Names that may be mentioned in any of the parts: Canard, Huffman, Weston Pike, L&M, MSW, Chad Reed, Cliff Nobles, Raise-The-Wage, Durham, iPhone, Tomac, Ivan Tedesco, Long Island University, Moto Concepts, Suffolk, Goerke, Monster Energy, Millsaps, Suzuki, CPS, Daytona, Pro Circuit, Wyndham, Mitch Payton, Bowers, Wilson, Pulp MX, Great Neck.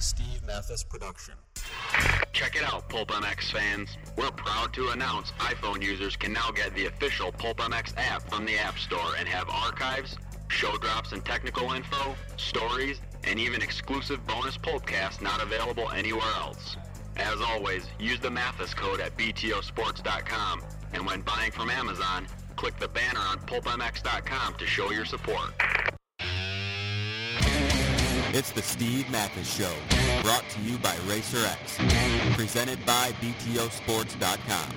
a Steve Matthes production. Check it out, Pulp MX fans. We're proud to announce iPhone users can now get the official Pulp MX app from the App Store and have archives, show drops and technical info, stories, and even exclusive bonus Pulpcasts not available anywhere else. As always, use the Matthes code at BTOsports.com, and when buying from Amazon, click the banner on PulpMX.com to show your support. It's the Steve Matthes Show, brought to you by Racer X, presented by BTOsports.com.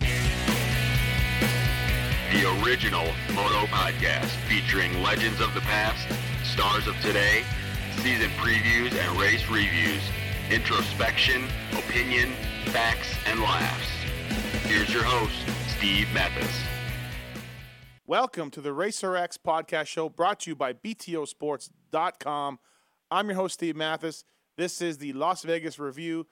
The original Moto Podcast, featuring legends of the past, stars of today, season previews and race reviews, introspection, opinion, facts, and laughs. Here's your host, Steve Matthes. Welcome to the Racer X Podcast Show, brought to you by BTOsports.com. I'm your host, Steve Matthes. This is the Las Vegas Review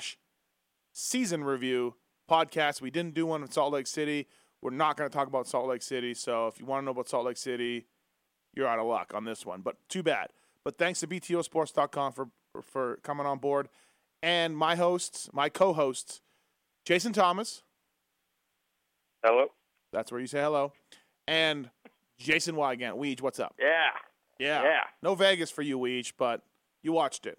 / Season Review podcast. We didn't do one in Salt Lake City. We're not going to talk about Salt Lake City, so if you want to know about Salt Lake City, you're out of luck on this one, but too bad. But thanks to BTOsports.com for coming on board. And my hosts, my co-hosts, Jason Thomas. Hello. That's where you say hello. And Jason Weigandt. Weege, what's up? Yeah. No Vegas for you, Weege, but you watched it.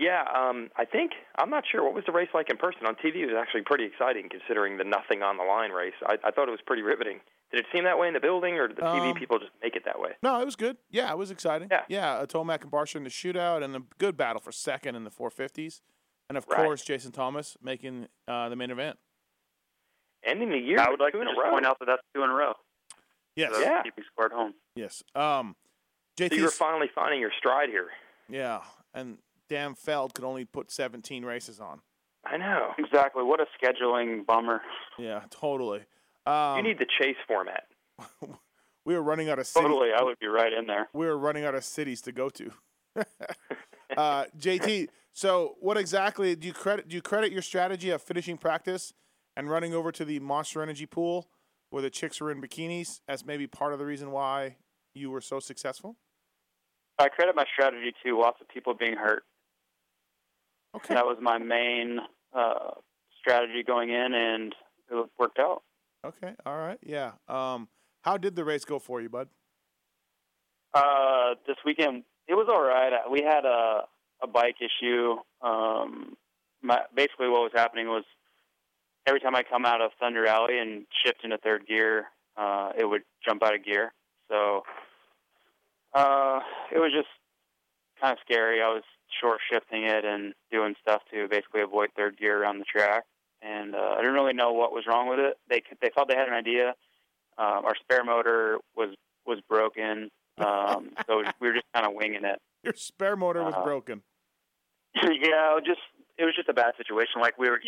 I think, I'm not sure, what was the race like in person? On TV, it was actually pretty exciting considering the nothing on the line race. I thought it was pretty riveting. Did it seem that way in the building, or did the TV people just make it that way? No, it was good. Yeah, it was exciting. Yeah, Tomac and Barcia in the shootout, and a good battle for second in the 450s. And, of course, Jason Thomas making the main event. Ending the year, I would like to just point out that that's two in a row. Yes. So yeah. Keeping scored home. Yes. JT, so you were finally finding your stride here. Yeah, and Dan Feld could only put 17 races on. I know. Exactly. What a scheduling bummer. Yeah, totally. You need the chase format. We were running out of cities. Totally, I would be right in there. We were running out of cities to go to. JT, so what exactly do you credit your strategy of finishing practice and running over to the Monster Energy pool where the chicks were in bikinis as maybe part of the reason why you were so successful? I credit my strategy to lots of people being hurt. Okay. That was my main strategy going in, and it worked out. Okay, all right, yeah. How did the race go for you, bud? This weekend, it was all right. We had a bike issue. Basically what was happening was every time I come out of Thunder Alley and shift into third gear, it would jump out of gear. So it was just kind of scary. I was short shifting it and doing stuff to basically avoid third gear around the track. And I didn't really know what was wrong with it. They thought they had an idea. Our spare motor was broken, so we were just kind of winging it. Your spare motor was broken. Yeah, it was just a bad situation. Like we were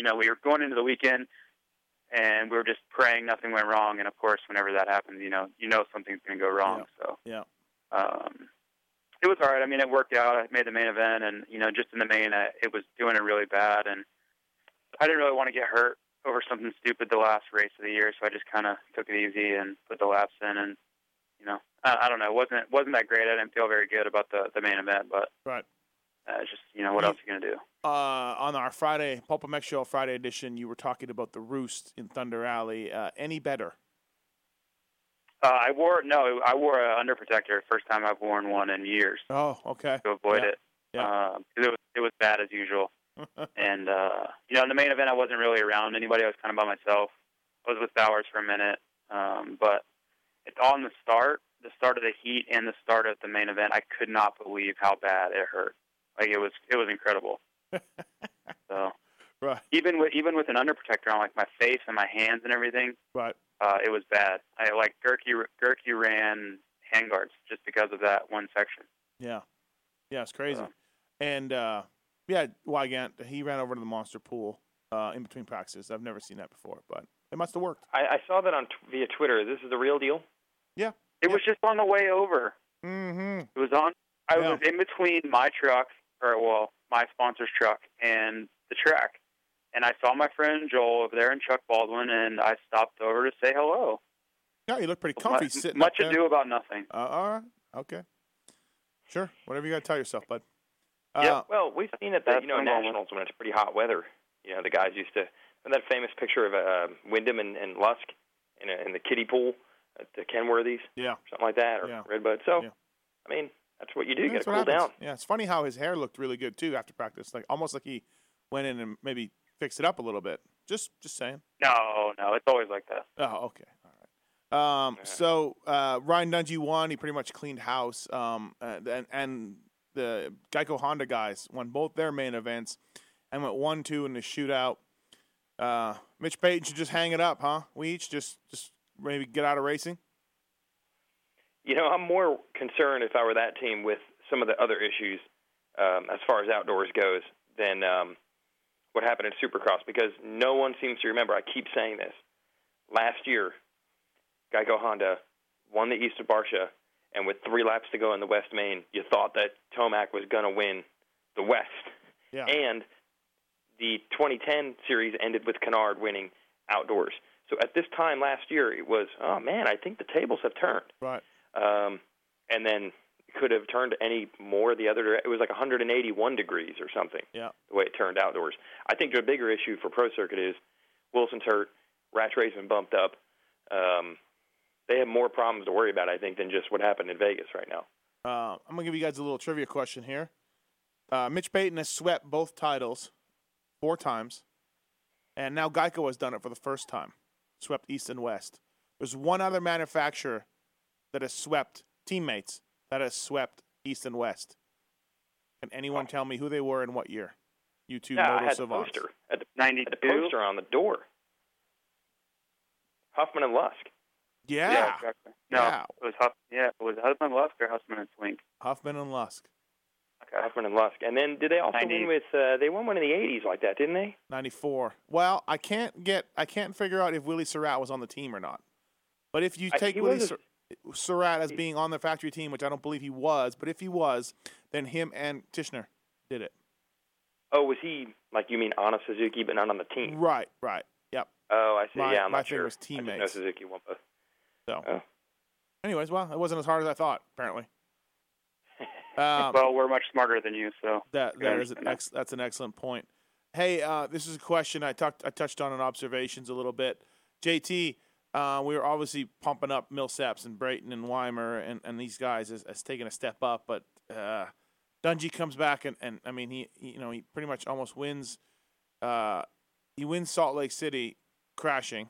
going into the weekend, and we were just praying nothing went wrong. And of course, whenever that happens, you know something's going to go wrong. Yeah. So it was all right. I mean, it worked out. I made the main event, and just in the main, it was doing it really bad and. I didn't really want to get hurt over something stupid the last race of the year, so I just kind of took it easy and put the laps in. And, I don't know. It wasn't that great. I didn't feel very good about the main event, but it's just, what else are you going to do? On our Friday, Pulp MX Show Friday edition, you were talking about the roost in Thunder Alley. Any better? I wore an underprotector. First time I've worn one in years. Oh, okay. To avoid it. Yeah. It was bad as usual. And, in the main event, I wasn't really around anybody. I was kind of by myself. I was with Bowers for a minute. But it's on the start of the heat and the start of the main event. I could not believe how bad it hurt. Like it was incredible. So right. Even with an underprotector on, like my face and my hands and everything, right. It was bad. I like Goerke ran handguards just because of that one section. Yeah. Yeah. It's crazy. Yeah, Weigandt, he ran over to the Monster Pool in between practices. I've never seen that before, but it must have worked. I saw that on via Twitter. This is the real deal? Yeah. It was just on the way over. Mm-hmm. It was on. I was in between my truck, my sponsor's truck, and the track. And I saw my friend Joel over there and Chuck Baldwin, and I stopped over to say hello. Yeah, you look pretty comfy sitting up there. Much ado about nothing. All right. Okay. Sure. Whatever you got to tell yourself, bud. Yeah, well, we've seen it that, nationals when it's pretty hot weather. You know, the guys used to, and that famous picture of Wyndham and Lusk in the kiddie pool at the Kenworthy's, something like that, or Redbud. So, I mean, that's what you do. You got to cool down. Yeah, it's funny how his hair looked really good, too, after practice. Like, almost like he went in and maybe fixed it up a little bit. Just saying. No, it's always like that. Oh, okay. All right. So Ryan Dungey won. He pretty much cleaned house. And the Geico Honda guys won both their main events and went 1-2 in the shootout. Mitch Payton should just hang it up, huh? We each just maybe get out of racing? You know, I'm more concerned if I were that team with some of the other issues as far as outdoors goes than what happened in Supercross, because no one seems to remember. I keep saying this. Last year, Geico Honda won the East of Barcia, and with 3 laps to go in the West Main, you thought that Tomac was going to win the West. Yeah. And the 2010 series ended with Canard winning outdoors. So at this time last year, it was, oh, man, I think the tables have turned. Right. And then could have turned any more the other direction. It was like 181 degrees or something, the way it turned outdoors. I think the bigger issue for Pro Circuit is Wilson's hurt, Ratch Raceman bumped up. They have more problems to worry about, I think, than just what happened in Vegas right now. I'm going to give you guys a little trivia question here. Mitch Payton has swept both titles 4 times, and now Geico has done it for the first time, swept East and West. There's one other manufacturer that has swept teammates that has swept East and West. Can anyone tell me who they were and what year? You two motor savants. Had the poster on the door. Huffman and Lusk. Yeah. Exactly. No, yeah. It was Huffman. Yeah, it was Huffman and Lusk or Huffman and Swink. Huffman and Lusk. Okay. Huffman and Lusk. And then did they also win with? They won one in the '80s like that, didn't they? 94. Well, I can't figure out if Willie Surratt was on the team or not. But if you take Willie Surratt as being on the factory team, which I don't believe he was, but if he was, then him and Tishner did it. Oh, was he, like you mean on a Suzuki but not on the team? Right, yep. Oh, I see, I'm not sure. My thing was teammates. I know Suzuki won both. So, anyways, well, it wasn't as hard as I thought, apparently. Well, we're much smarter than you, so. That's an excellent point. Hey, this is a question I touched on in observations a little bit. JT, we were obviously pumping up Millsaps and Brayton and Weimer and these guys as taking a step up, but Dungey comes back and I mean he pretty much almost wins. He wins Salt Lake City, crashing,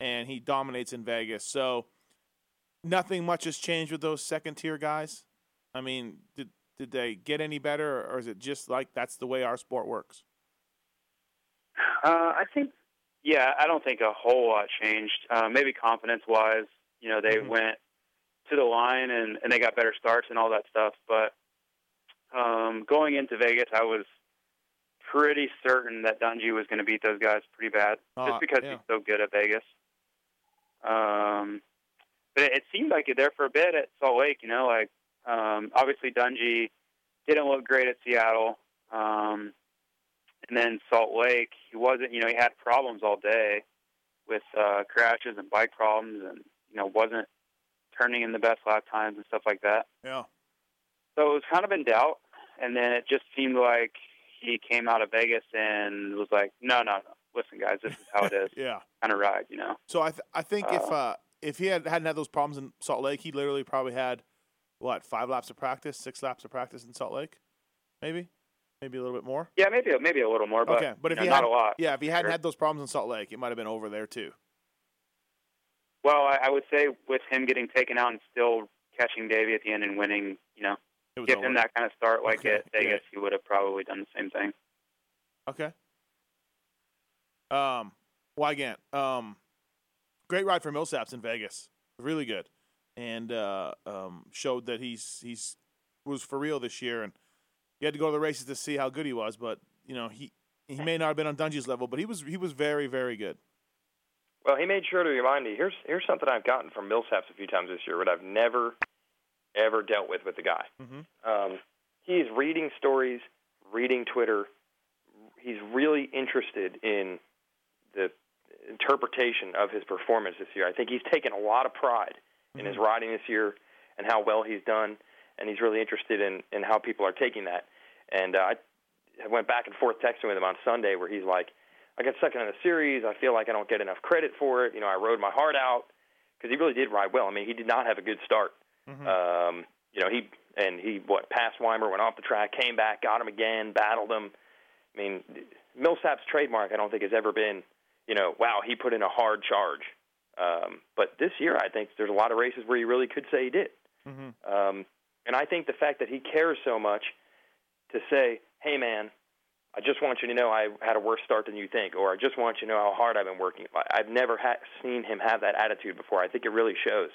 and he dominates in Vegas. So nothing much has changed with those second tier guys. I mean, did they get any better, or is it just like that's the way our sport works? I think. Yeah, I don't think a whole lot changed. Maybe confidence-wise, they went to the line and they got better starts and all that stuff. But going into Vegas, I was pretty certain that Dungey was going to beat those guys pretty bad, just because he's so good at Vegas. But it seemed like it there for a bit at Salt Lake. Obviously Dungey didn't look great at Seattle. And then Salt Lake, he wasn't, he had problems all day with crashes and bike problems and, wasn't turning in the best lap times and stuff like that. Yeah. So it was kind of in doubt, and then it just seemed like he came out of Vegas and was like, no, listen, guys, this is how it is. Yeah. Kind of ride, So I think if he hadn't had those problems in Salt Lake, he literally probably had, 6 laps of practice in Salt Lake, maybe? Maybe a little bit more? Yeah, maybe a little more, but but if not a lot. Yeah, if he hadn't had those problems in Salt Lake, it might have been over there too. Well, I would say with him getting taken out and still catching Davey at the end and winning, give him that kind of start like at Vegas, he would have probably done the same thing. Okay. Weigandt. Great ride for Millsaps in Vegas. Really good. And showed that he's was for real this year, and you had to go to the races to see how good he was, but he may not have been on Dungey's level, but he was very, very good. Well, he made sure to remind me. Here's something I've gotten from Millsaps a few times this year, but I've never ever dealt with the guy. Mm-hmm. He's reading stories, reading Twitter. He's really interested in the interpretation of his performance this year. I think he's taken a lot of pride in his riding this year and how well he's done. And he's really interested in how people are taking that. And I went back and forth texting with him on Sunday where he's like, I got second in the series. I feel like I don't get enough credit for it. You know, I rode my heart out because he really did ride well. I mean, he did not have a good start. Mm-hmm. You know, he passed Weimer, went off the track, came back, got him again, battled him. I mean, Millsap's trademark, I don't think, has ever been, you know, wow, he put in a hard charge. But this year, I think there's a lot of races where you really could say he did. Mm-hmm. And I think the fact that he cares so much to say, hey, man, I just want you to know I had a worse start than you think, or I just want you to know how hard I've been working. I've never seen him have that attitude before. I think it really shows.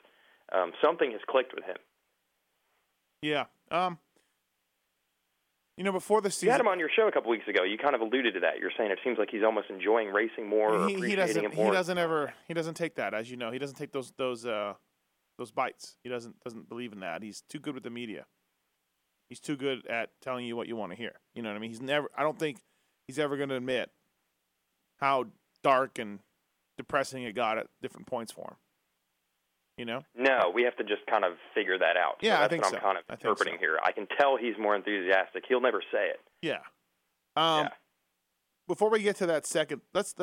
Something has clicked with him. Yeah. You know, before the season... You had him on your show a couple weeks ago. You kind of alluded to that. You're saying it seems like he's almost enjoying racing more or appreciating it more. He doesn't take that, as you know. He doesn't take those bites. He doesn't believe in that. He's too good with the media. He's too good at telling you what you want to hear. You know what I mean? I don't think he's ever going to admit how dark and depressing it got at different points for him. You know? No, we have to just kind of figure that out. Yeah, so that's what I'm kind of interpreting here. I can tell he's more enthusiastic. He'll never say it. Yeah. Before we get to that second, let's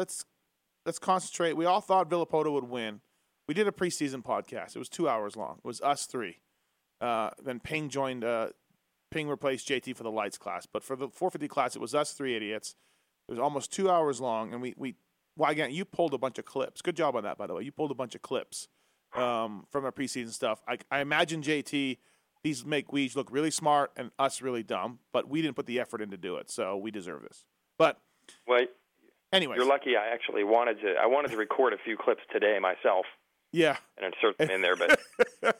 concentrate. We all thought Villopoto would win. We did a preseason podcast. It was 2 hours long. It was us three. Then Ping joined. Ping replaced JT for the lights class, but for the 450 class, it was us three idiots. It was almost 2 hours long, and Weigandt, you pulled a bunch of clips. Good job on that, by the way. You pulled a bunch of clips. From our preseason stuff. I imagine, JT, these make Weege look really smart and us really dumb, but we didn't put the effort in to do it, so we deserve this. But anyway, you're lucky. I actually wanted to record a few clips today myself. Yeah, and insert them in there, but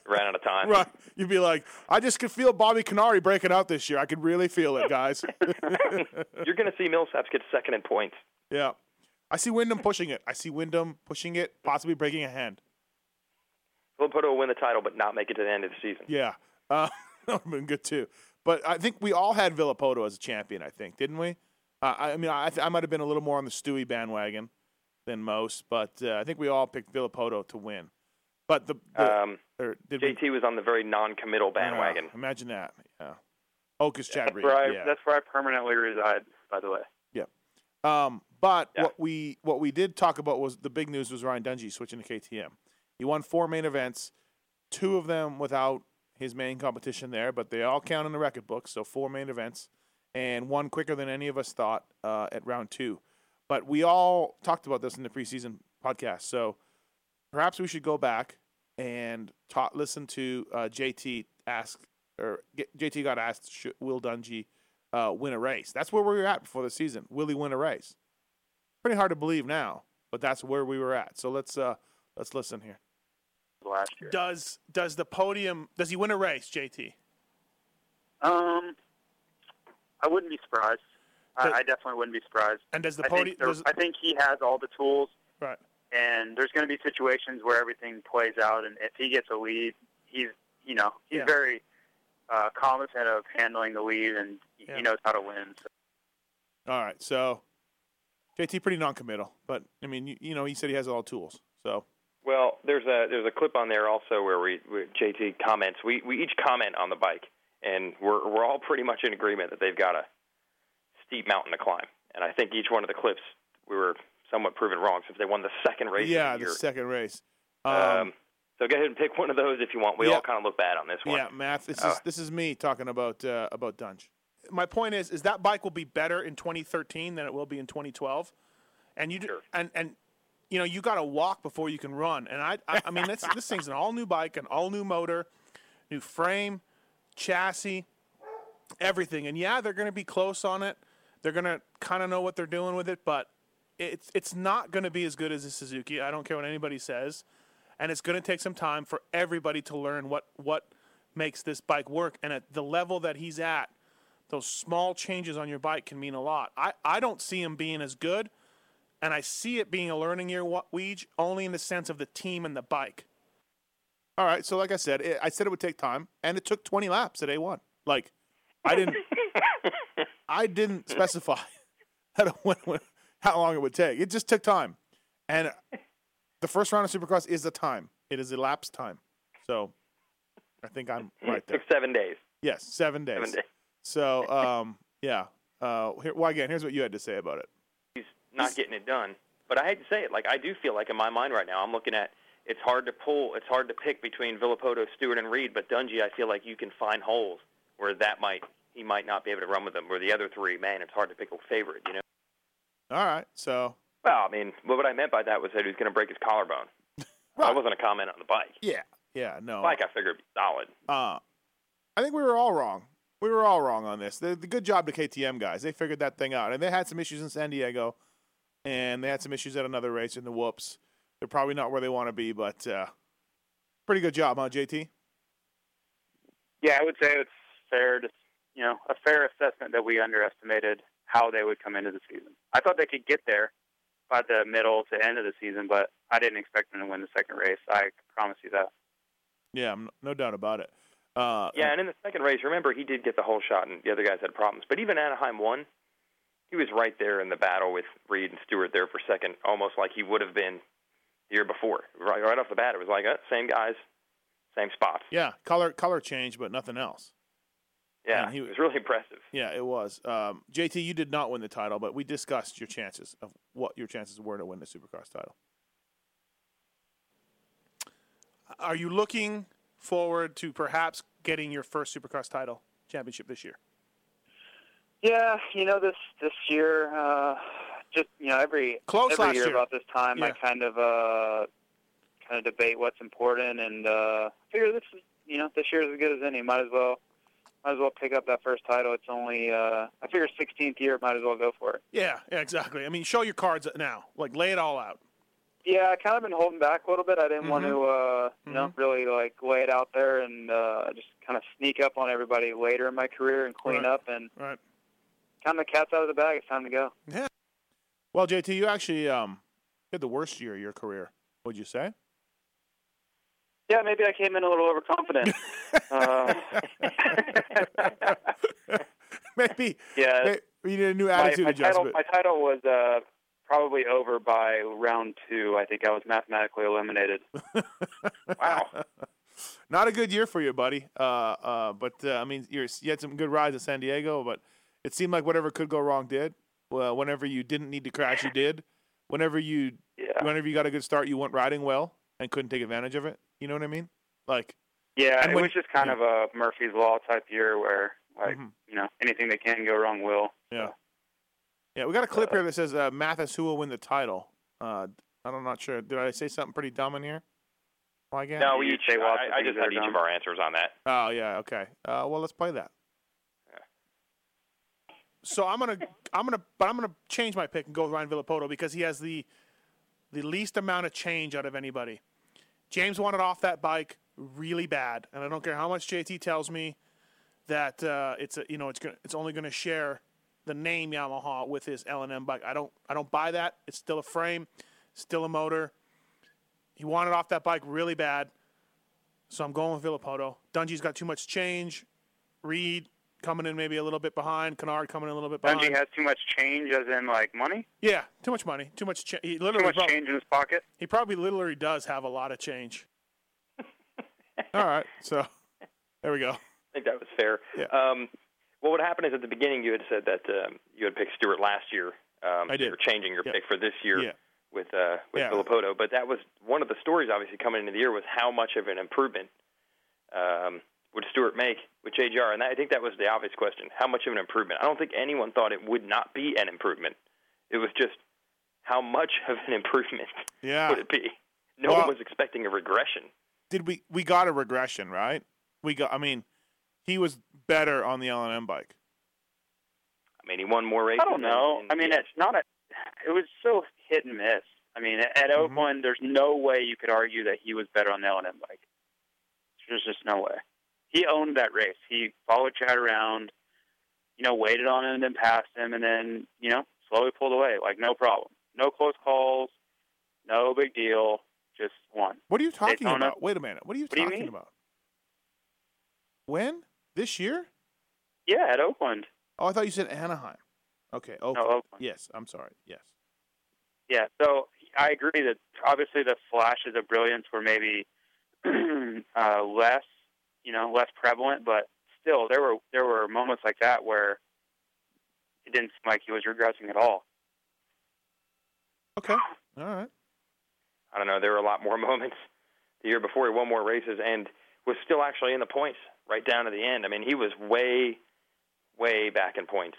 ran out of time. Right, you'd be like, I just could feel Bobby Canard breaking out this year. I could really feel it, guys. You're going to see Millsaps get second in points. Yeah, I see Wyndham pushing it. Possibly breaking a hand. Villopoto will win the title, but not make it to the end of the season. Yeah, that would have been good too. But I think we all had Villopoto as a champion. I think, didn't we? I might have been a little more on the Stewie bandwagon than most, but I think we all picked Villopoto to win. But JT was on the very non-committal bandwagon. Imagine that. Yeah. Oh, because Chad Reed. That's where I permanently reside, by the way. Yeah. What we did talk about was the big news was Ryan Dungey switching to KTM. He won four main events, two of them without his main competition there, but they all count in the record book, so four main events, and one quicker than any of us thought at round two. But we all talked about this in the preseason podcast, so perhaps we should go back and listen to JT got asked, will Dungey win a race? That's where we were at before the season. Will he win a race? Pretty hard to believe now, but that's where we were at. So let's listen here. Last year. Does he win a race, JT? I wouldn't be surprised. I definitely wouldn't be surprised. And does the podium? I think he has all the tools. Right. And there's going to be situations where everything plays out, and if he gets a lead, he's very competent of handling the lead, and he knows how to win. So. All right. So JT pretty non-committal, but I mean, you know, he said he has all the tools. So. Well, there's a clip on there also where JT comments. We each comment on the bike, and we're all pretty much in agreement that they've got a steep mountain to climb. And I think each one of the clips we were somewhat proven wrong since they won the second race. Yeah, the second race. So go ahead and pick one of those if you want. We all kind of look bad on this one. Yeah, Matt, this is me talking about Dungey. My point is that bike will be better in 2013 than it will be in 2012, and you know, you got to walk before you can run. And I mean, this thing's an all-new bike, an all-new motor, new frame, chassis, everything. And, yeah, they're going to be close on it. They're going to kind of know what they're doing with it. But it's not going to be as good as a Suzuki. I don't care what anybody says. And it's going to take some time for everybody to learn what makes this bike work. And at the level that he's at, those small changes on your bike can mean a lot. I don't see him being as good. And I see it being a learning year, Weege, only in the sense of the team and the bike. All right, so like I said, it would take time, and it took 20 laps at A1. Like, I didn't specify how long it would take. It just took time. And the first round of Supercross is a time. It is elapsed time. So I think I'm right there. It took 7 days. Yes, 7 days. So Yeah. Here's what you had to say about it. He's not getting it done. But I hate to say it. Like, I do feel like in my mind right now, I'm looking at it's hard to pull. It's hard to pick between Villopoto, Stewart, and Reed. But Dungey, I feel like you can find holes where he might not be able to run with them. Or the other three, man, it's hard to pick a favorite, you know? All right, so. Well, I mean, what I meant by that was that he was going to break his collarbone. Right. That wasn't a comment on the bike. Yeah, no. The bike, I figured, would be solid. I think we were all wrong. We were all wrong on this. The good job to KTM guys. They figured that thing out. And they had some issues in San Diego, and they had some issues at another race in the Whoops. They're probably not where they want to be, but pretty good job, huh, JT? Yeah, I would say it's fair to, you know, a fair assessment that we underestimated how they would come into the season. I thought they could get there by the middle to end of the season, but I didn't expect them to win the second race. I promise you that. Yeah, no doubt about it. And in the second race, remember, he did get the whole shot, and the other guys had problems. But even Anaheim won. He was right there in the battle with Reed and Stewart there for second, almost like he would have been the year before. Right off the bat, it was like, same guys, same spots. Yeah, color change, but nothing else. Yeah, man, it was really impressive. Yeah, it was. JT, you did not win the title, but we discussed your chances of what your chances were to win the Supercross title. Are you looking forward to perhaps getting your first Supercross title championship this year? Yeah, you know, this year, just, you know, every year about this time, yeah. I kind of debate what's important, and figure this, you know, this year is as good as any. Might as well pick up that first title. It's only, I figure 16th year, might as well go for it. Yeah, exactly. I mean, show your cards now. Like, lay it all out. Yeah, I kind of been holding back a little bit. I didn't want to, you know, really, like, lay it out there and just kind of sneak up on everybody later in my career and clean up. And kind of the cat's out of the bag. It's time to go. Yeah. Well, JT, you actually had the worst year of your career, would you say? Yeah, maybe I came in a little overconfident. Maybe. Yeah. You need a new attitude adjustment. My title was probably over by round 2. I think I was mathematically eliminated. Wow. Not a good year for you, buddy. I mean, you had some good rides at San Diego, but it seemed like whatever could go wrong did. Well, whenever you didn't need to crash, you did. Whenever you got a good start, you went riding well and couldn't take advantage of it. You know what I mean? Like, yeah, it was just kind of a Murphy's Law type year where, like, you know, anything that can go wrong will. Yeah. So. Yeah, we got a clip here that says, Matthes, who will win the title? I'm not sure. Did I say something pretty dumb in here? Weigandt? No, we each say, I just had each of our answers on that. Oh, yeah, okay. Well, let's play that. Yeah. So I'm gonna change my pick and go with Ryan Villopoto because he has the least amount of change out of anybody. James wanted off that bike really bad, and I don't care how much JT tells me that it's only going to share the name Yamaha with his L&M bike. I don't buy that. It's still a frame, still a motor. He wanted off that bike really bad, so I'm going with Villopoto. Dungey's got too much change. Reed coming in maybe a little bit behind. Canard coming in a little bit behind. Dungey has too much change, as in like money. Yeah, too much money, too much change. Change in his pocket. He probably literally does have a lot of change. All right, so there we go. I think that was fair. Yeah. Well, what happened is at the beginning you had said that you had picked Stewart last year. I did. You were changing your pick for this year with Villopoto, but that was one of the stories. Obviously, coming into the year was how much of an improvement would Stewart make with JGR? And I think that was the obvious question. How much of an improvement? I don't think anyone thought it would not be an improvement. It was just how much of an improvement would it be? No one was expecting a regression. Did we got a regression, right? He was better on the L&M bike. I mean, he won more races. I don't know. It's not it was so hit and miss. I mean, at Oakland, there's no way you could argue that he was better on the L&M bike. There's just no way. He owned that race. He followed Chad around, you know, waited on him and then passed him and then, you know, slowly pulled away. Like, no problem. No close calls. No big deal. Just won. What are you talking about? Wait a minute. What are you talking about? When? This year? Yeah, at Oakland. Oh, I thought you said Anaheim. Okay, Oakland. No, Oakland. Yes, I'm sorry. Yes. Yeah, so I agree that obviously the flashes of brilliance were maybe less. You know, less prevalent, but still there were moments like that where It didn't seem like he was regressing at all. Okay. All right. I don't know. There were a lot more moments the year before. He won more races and was still actually in the points right down to the end. I mean, he was way, way back in points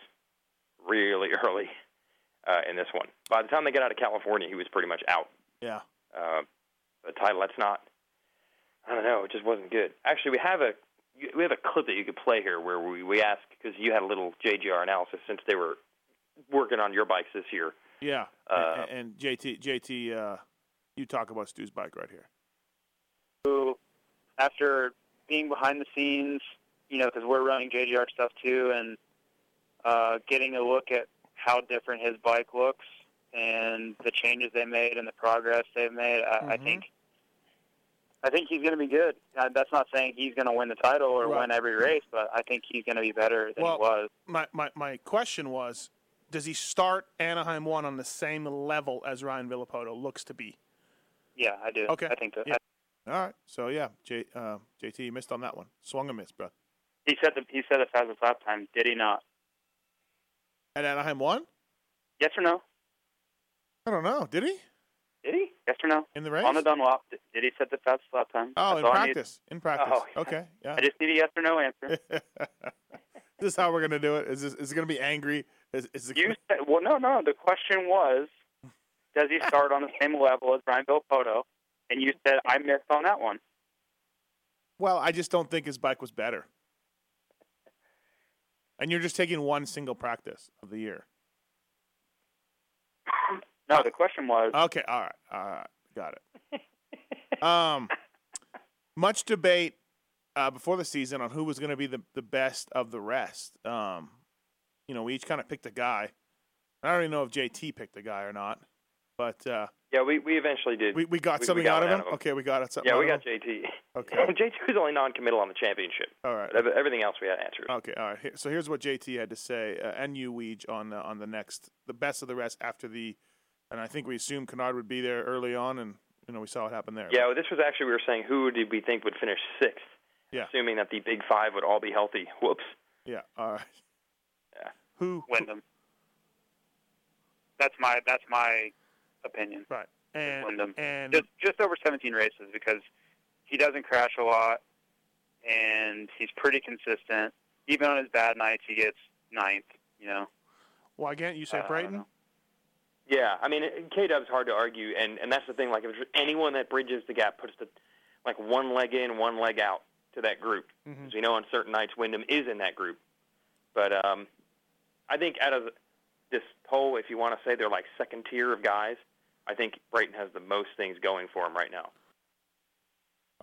really early in this one. By the time they got out of California, he was pretty much out. Yeah. The title, that's not, I don't know, it just wasn't good. Actually, we have a clip that you could play here where we asked, because you had a little JGR analysis since they were working on your bikes this year. Yeah, and JT, you talk about Stu's bike right here. So after being behind the scenes, you know, because we're running JGR stuff too, and getting a look at how different his bike looks and the changes they made and the progress they've made, I think he's going to be good. That's not saying he's going to win the title or win every race, but I think he's going to be better than he was. My question was, does he start Anaheim 1 on the same level as Ryan Villopoto looks to be? Yeah, I do. Okay. I think so. Yeah. All right. So, yeah, JT, you missed on that one. Swung and missed, bro. He set a fastest lap time, did he not? At Anaheim 1? Yes or no? I don't know. Did he? Did he? Yes or no? In the race? On the Dunlop, did he set the fastest lap time? Oh, in practice. Oh, okay. Yeah. I just need a yes or no answer. Is this how we're going to do it? Is it going to be angry? No. The question was, does he start on the same level as Ryan Villopoto? And you said, I missed on that one. Well, I just don't think his bike was better. And you're just taking one single practice of the year. No, the question was... Okay, all right, got it. Much debate before the season on who was going to be the best of the rest. You know, we each kind of picked a guy. I don't even know if JT picked a guy or not, but... yeah, we eventually did. We got something out of him? Okay, we got something out of him. Yeah, we got JT. Okay. JT was only non-committal on the championship. All right. But everything else we had answered. Okay, all right. So here's what JT had to say, and you, Weege, on the next, the best of the rest after the... And I think we assumed Canard would be there early on, and you know we saw what happened there. Yeah, well, this was actually, we were saying, who did we think would finish sixth? Yeah. Assuming that the big five would all be healthy. Whoops. Yeah, all right. Yeah. Who? Wyndham. That's my opinion. Right. And Wyndham. And just over 17 races, because he doesn't crash a lot, and he's pretty consistent. Even on his bad nights, he gets ninth, you know. Well, again, you say Brayton? Yeah, I mean, K-Dub's hard to argue, and that's the thing. Like, if anyone that bridges the gap puts one leg in, one leg out to that group. Mm-hmm. As we know, on certain nights, Wyndham is in that group. But I think out of this poll, if you want to say they're like second tier of guys, I think Brayton has the most things going for him right now.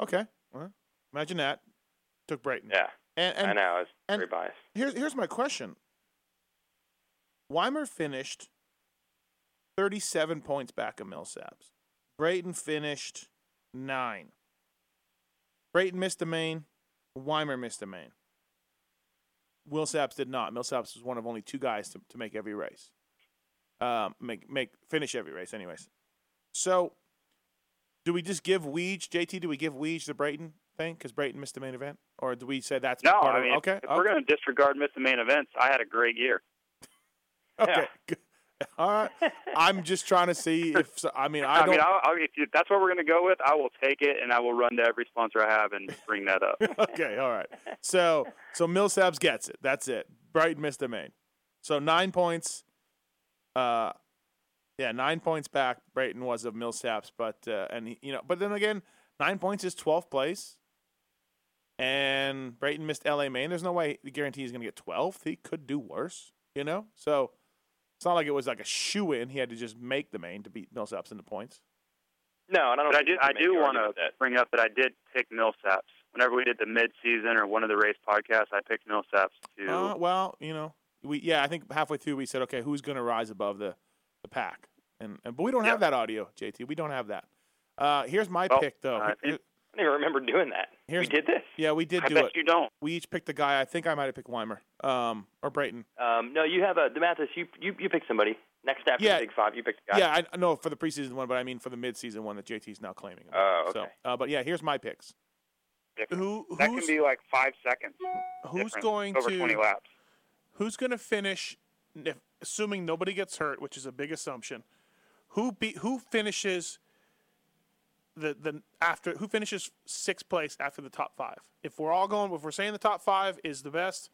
Okay. Well, imagine that. Took Brayton. Yeah, and I know. I was very biased. Here's my question. Weimer finished 37 points back of Millsaps. Brayton finished 9. Brayton missed the main. Weimer missed the main. Millsaps did not. Millsaps was one of only two guys to make every race. Finish every race, anyways. So, do we just give Weege, JT, do we give Weege the Brayton thing because Brayton missed the main event? Or do we say that's part of it? No, I mean, if we're going to disregard missed the main events, I had a great year. Okay, yeah. Good. All right, I'm just trying to see if that's what we're going to go with. I will take it, and I will run to every sponsor I have and bring that up. Okay, all right. So Millsaps gets it. That's it. Brayton missed the main. So 9 points. 9 points back. Brayton was of Millsaps, but but then again, 9 points is 12th place, and Brayton missed LA main. There's no way the guarantee he's going to get 12th. He could do worse, you know. So. It's not like it was like a shoe-in. He had to just make the main to beat Millsaps in the points. No, and I do want to bring up that I did pick Millsaps. Whenever we did the mid-season or one of the race podcasts, I picked Millsaps to. I think halfway through we said, okay, who's going to rise above the pack? But we don't have that audio, JT. We don't have that. Here's my pick, though. I don't even remember doing that. We did this. Yeah, we did do it. I bet you don't. We each picked a guy. I think I might have picked Weimer or Brayton. No, you have the Matthes. You picked somebody. Next after the Big Five, you picked a guy. Yeah, I know for the preseason one, but I mean for the midseason one that JT's now claiming. Oh, okay. So, but yeah, here's my picks. That can be like 5 seconds. Who's going to over 20 laps? Who's going to finish assuming nobody gets hurt, which is a big assumption, who finishes who finishes sixth place after the top five? If we're saying the top five is the best,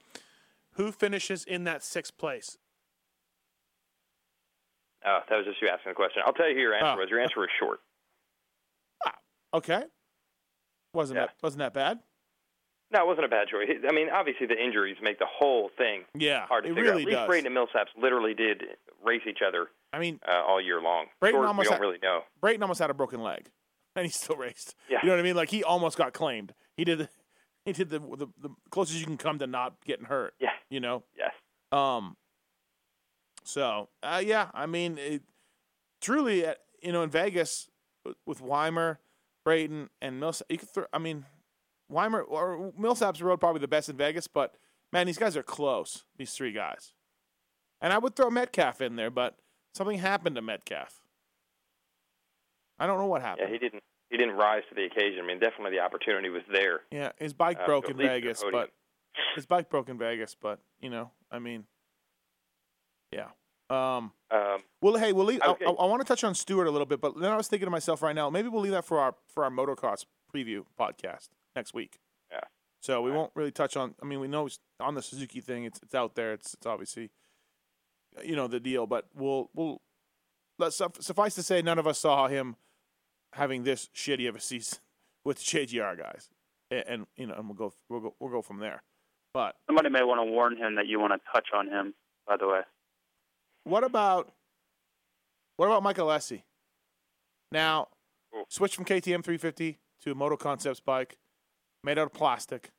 who finishes in that sixth place? Oh, that was just you asking the question. I'll tell you who your answer was. Your answer was short. Okay. Wasn't that bad? No, it wasn't a bad choice. I mean, obviously the injuries make the whole thing hard to figure out. At least Brayton and Millsaps literally did race each other all year long. Brayton almost had a broken leg, and he still raced. Yeah. You know what I mean? Like, he almost got claimed. He did the closest you can come to not getting hurt. Yeah. You know? Yes. In Vegas with Weimer, Brayton, and Millsaps, you could throw, Weimer or Millsaps rode probably the best in Vegas, but man, these guys are close, these three guys. And I would throw Metcalf in there, but something happened to Metcalf. I don't know what happened. Yeah, he didn't rise to the occasion. I mean, definitely the opportunity was there. Yeah, his bike broke in Vegas, but yeah. Okay. I want to touch on Stewart a little bit, but then I was thinking to myself right now, maybe we'll leave that for our motocross preview podcast next week. Yeah. So we won't really touch on. I mean, we know on the Suzuki thing, it's out there. It's obviously, the deal. But we'll suffice to say, none of us saw him having this shitty of a season with the JGR guys, and we'll go from there. But somebody may want to warn him that you want to touch on him. By the way. What about Michael Alessi? Now, switched from KTM 350 to a Moto Concepts bike, made out of plastic,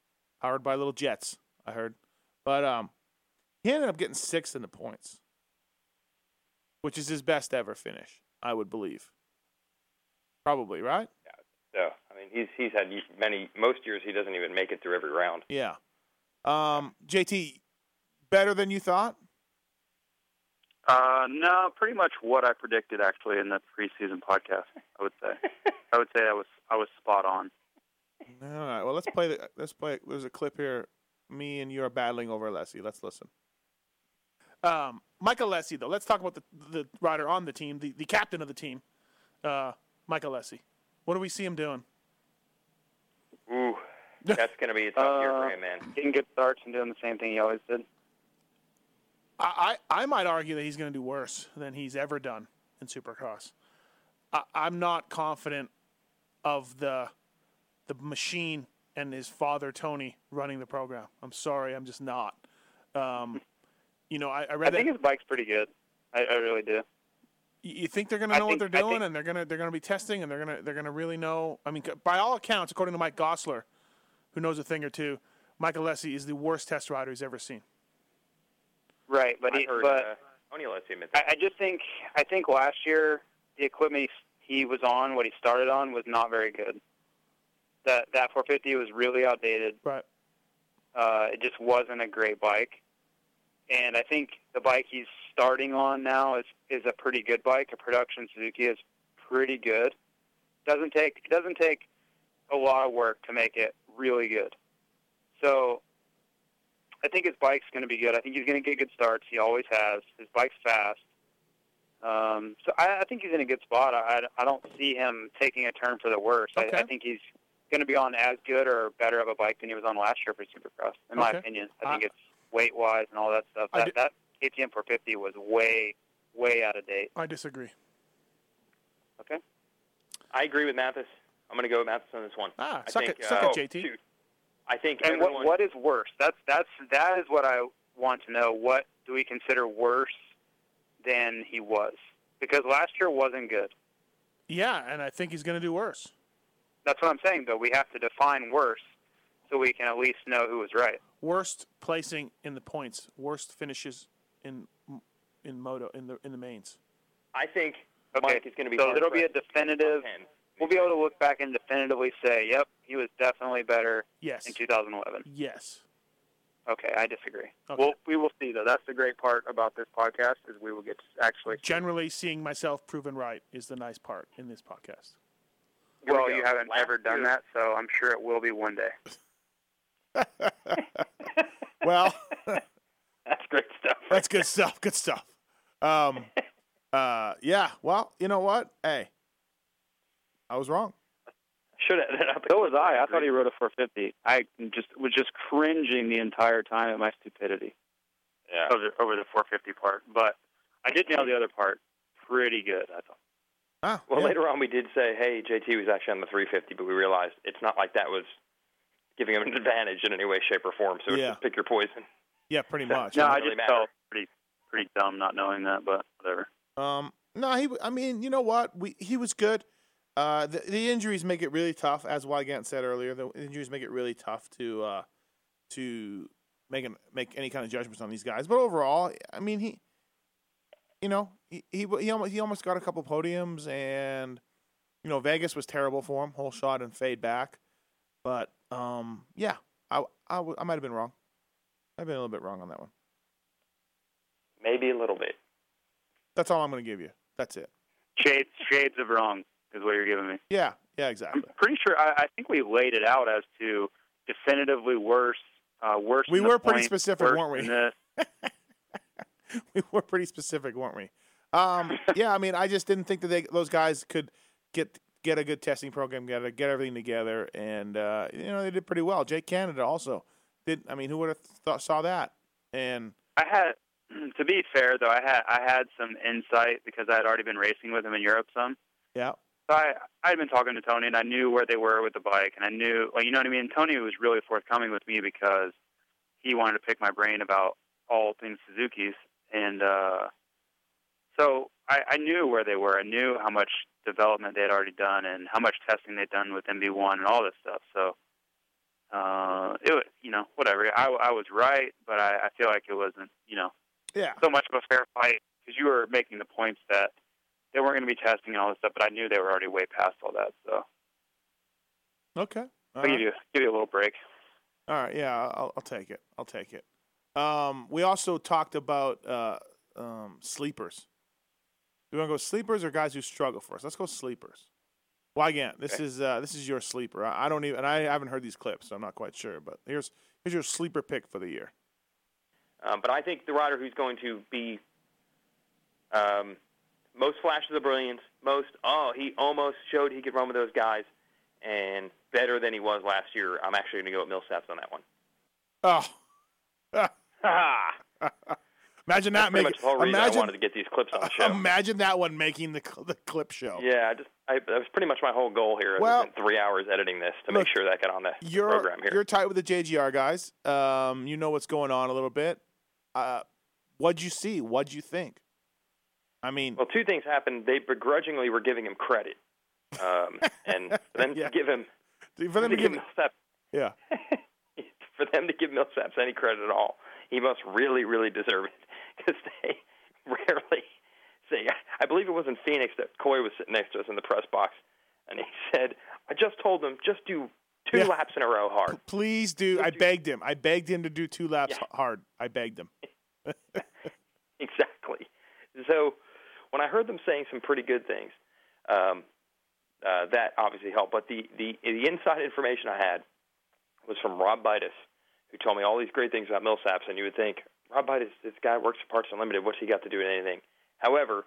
powered by little jets, I heard. But he ended up getting sixth in the points, which is his best ever finish, I would believe. Probably, right? Yeah. So, he's had most years he doesn't even make it through every round. Yeah. JT, better than you thought? No, pretty much what I predicted actually in the preseason podcast. I would say I was spot on. All right. Well, let's play. There's a clip here. Me and you are battling over Alessi. Let's listen. Michael Alessi, though. Let's talk about the rider on the team, the captain of the team, Michael Alessi. What do we see him doing? Ooh, that's gonna be a tough year for him, man. Getting good starts and doing the same thing he always did. I might argue that he's going to do worse than he's ever done in Supercross. I'm not confident of the machine and his father, Tony, running the program. I'm sorry, I'm just not. I think his bike's pretty good. I really do. You think they're going to know what they're doing, and they're going to be testing, and they're going to really know. I mean, by all accounts, according to Mike Gosselaar, who knows a thing or two, Michael Alessi is the worst test rider he's ever seen. Right, but I think last year the equipment he was on, what he started on, was not very good. That 450 was really outdated. Right. It just wasn't a great bike, and I think the bike he's starting on now is a pretty good bike. A production Suzuki is pretty good. Doesn't take a lot of work to make it really good. So. I think his bike's going to be good. I think he's going to get good starts. He always has. His bike's fast. So I think he's in a good spot. I don't see him taking a turn for the worse. Okay. I think he's going to be on as good or better of a bike than he was on last year for Supercross, in my opinion. I think it's weight-wise and all that stuff. That KTM 450 was way, way out of date. I disagree. Okay. I agree with Matthes. I'm going to go with Matthes on this one. Suck it, JT. Shoot. I think. And what is worse? That is what I want to know. What do we consider worse than he was? Because last year wasn't good. Yeah, and I think he's going to do worse. That's what I'm saying, though. We have to define worse so we can at least know who was right. Worst placing in the points. Worst finishes in moto in the mains. I think Mike is going to be. So it'll be a definitive. We'll be able to look back and definitively say, yep, he was definitely better in 2011. Yes. Okay, I disagree. Okay. Well, we will see, though. That's the great part about this podcast is we will get to actually... Generally, seeing myself proven right is the nice part in this podcast. Well, you haven't ever done that, so I'm sure it will be one day. Well, That's great stuff. That's good stuff. Good stuff. Yeah. Well, you know what? Hey, I was wrong. Should have. So was I. I thought he rode a 450. I was just cringing the entire time at my stupidity. Yeah, over the 450 part, but I did nail the other part pretty good, I thought. Ah, well, yeah. Later on we did say, hey, JT was actually on the 350, but we realized it's not like that was giving him an advantage in any way, shape, or form, so it's just pick your poison. Yeah, pretty much. No, I really just felt pretty dumb not knowing that, but whatever. You know what? He was good. The injuries make it really tough, as Weigandt said earlier. The injuries make it really tough to make any kind of judgments on these guys. But overall, I mean, he almost got a couple podiums, and you know, Vegas was terrible for him, whole shot and fade back. But I might have been wrong. I've been a little bit wrong on that one. Maybe a little bit. That's all I'm going to give you. That's it. Shades of wrong. Is what you're giving me. Yeah, exactly. I'm pretty sure. I think we laid it out as to definitively worse. Worse. We were pretty specific, weren't we? We were pretty specific, weren't we? Yeah. I mean, I just didn't think that those guys could get a good testing program together, get everything together, and they did pretty well. Jake Canada also did. I mean, who would have saw that? And to be fair though, I had some insight because I had already been racing with him in Europe some. Yeah. So I had been talking to Tony, and I knew where they were with the bike, and I knew, like, you know what I mean? Tony was really forthcoming with me because he wanted to pick my brain about all things Suzuki's, and so I knew where they were. I knew how much development they had already done and how much testing they'd done with MB1 and all this stuff. So, whatever. I was right, but I feel like it wasn't, so much of a fair fight because you were making the points that they weren't going to be testing and all this stuff, but I knew they were already way past all that. So, okay, I'll give you a little break. All right, yeah, I'll take it. I'll take it. We also talked about sleepers. Do you want to go sleepers or guys who struggle first? Let's go sleepers. Well, again, this is your sleeper. I don't even, and I haven't heard these clips, so I'm not quite sure. But here's your sleeper pick for the year. But I think the rider who's going to be. Most flashes of brilliance, he almost showed he could run with those guys, and better than he was last year. I'm actually going to go with Millsaps on that one. Oh. Imagine that making the whole reason I wanted to get these clips on the show. Imagine that one making the clip show. Yeah, that was pretty much my whole goal here. Well, I've been 3 hours editing this to make sure that got on the program here. You're tight with the JGR guys. You know what's going on a little bit. What'd you see? What'd you think? I mean, well, two things happened. They begrudgingly were giving him credit, and for them to give him, for them to give Millsaps any credit at all, he must really, really deserve it because they rarely say. I believe it was in Phoenix that Coy was sitting next to us in the press box, and he said, "I just told them just do two laps in a row hard. Please do." I begged him. I begged him to do two laps hard. I begged him. Exactly. So. When I heard them saying some pretty good things, that obviously helped. But the inside information I had was from Rob Bitas, who told me all these great things about Millsaps. And you would think, Rob Bitas, this guy works for Parts Unlimited. What's he got to do with anything? However,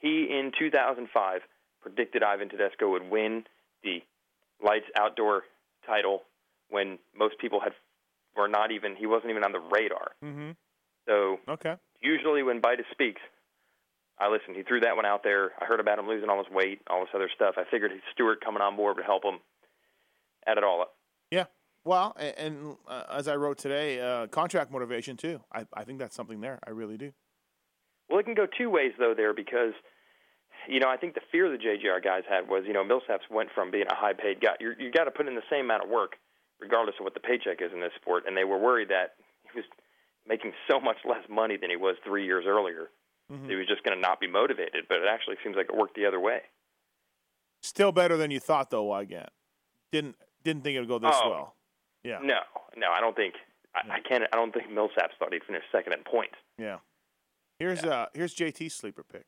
he, in 2005, predicted Ivan Tedesco would win the Lights Outdoor title when most people he wasn't even on the radar. Mm-hmm. So usually when Bitas speaks, I listened. He threw that one out there. I heard about him losing all his weight, all this other stuff. I figured Stewart coming on board would help him add it all up. Yeah. Well, and as I wrote today, contract motivation too. I think that's something there. I really do. Well, it can go two ways though there because, I think the fear the JGR guys had was, Millsaps went from being a high-paid guy. You got to put in the same amount of work regardless of what the paycheck is in this sport, and they were worried that he was making so much less money than he was 3 years earlier. Mm-hmm. He was just going to not be motivated, but it actually seems like it worked the other way. Still better than you thought, though. Weigandt didn't think it would go this well. Yeah. No, I don't think. I can't. I don't think Millsaps thought he'd finish second in points. Yeah. Here's JT's sleeper pick.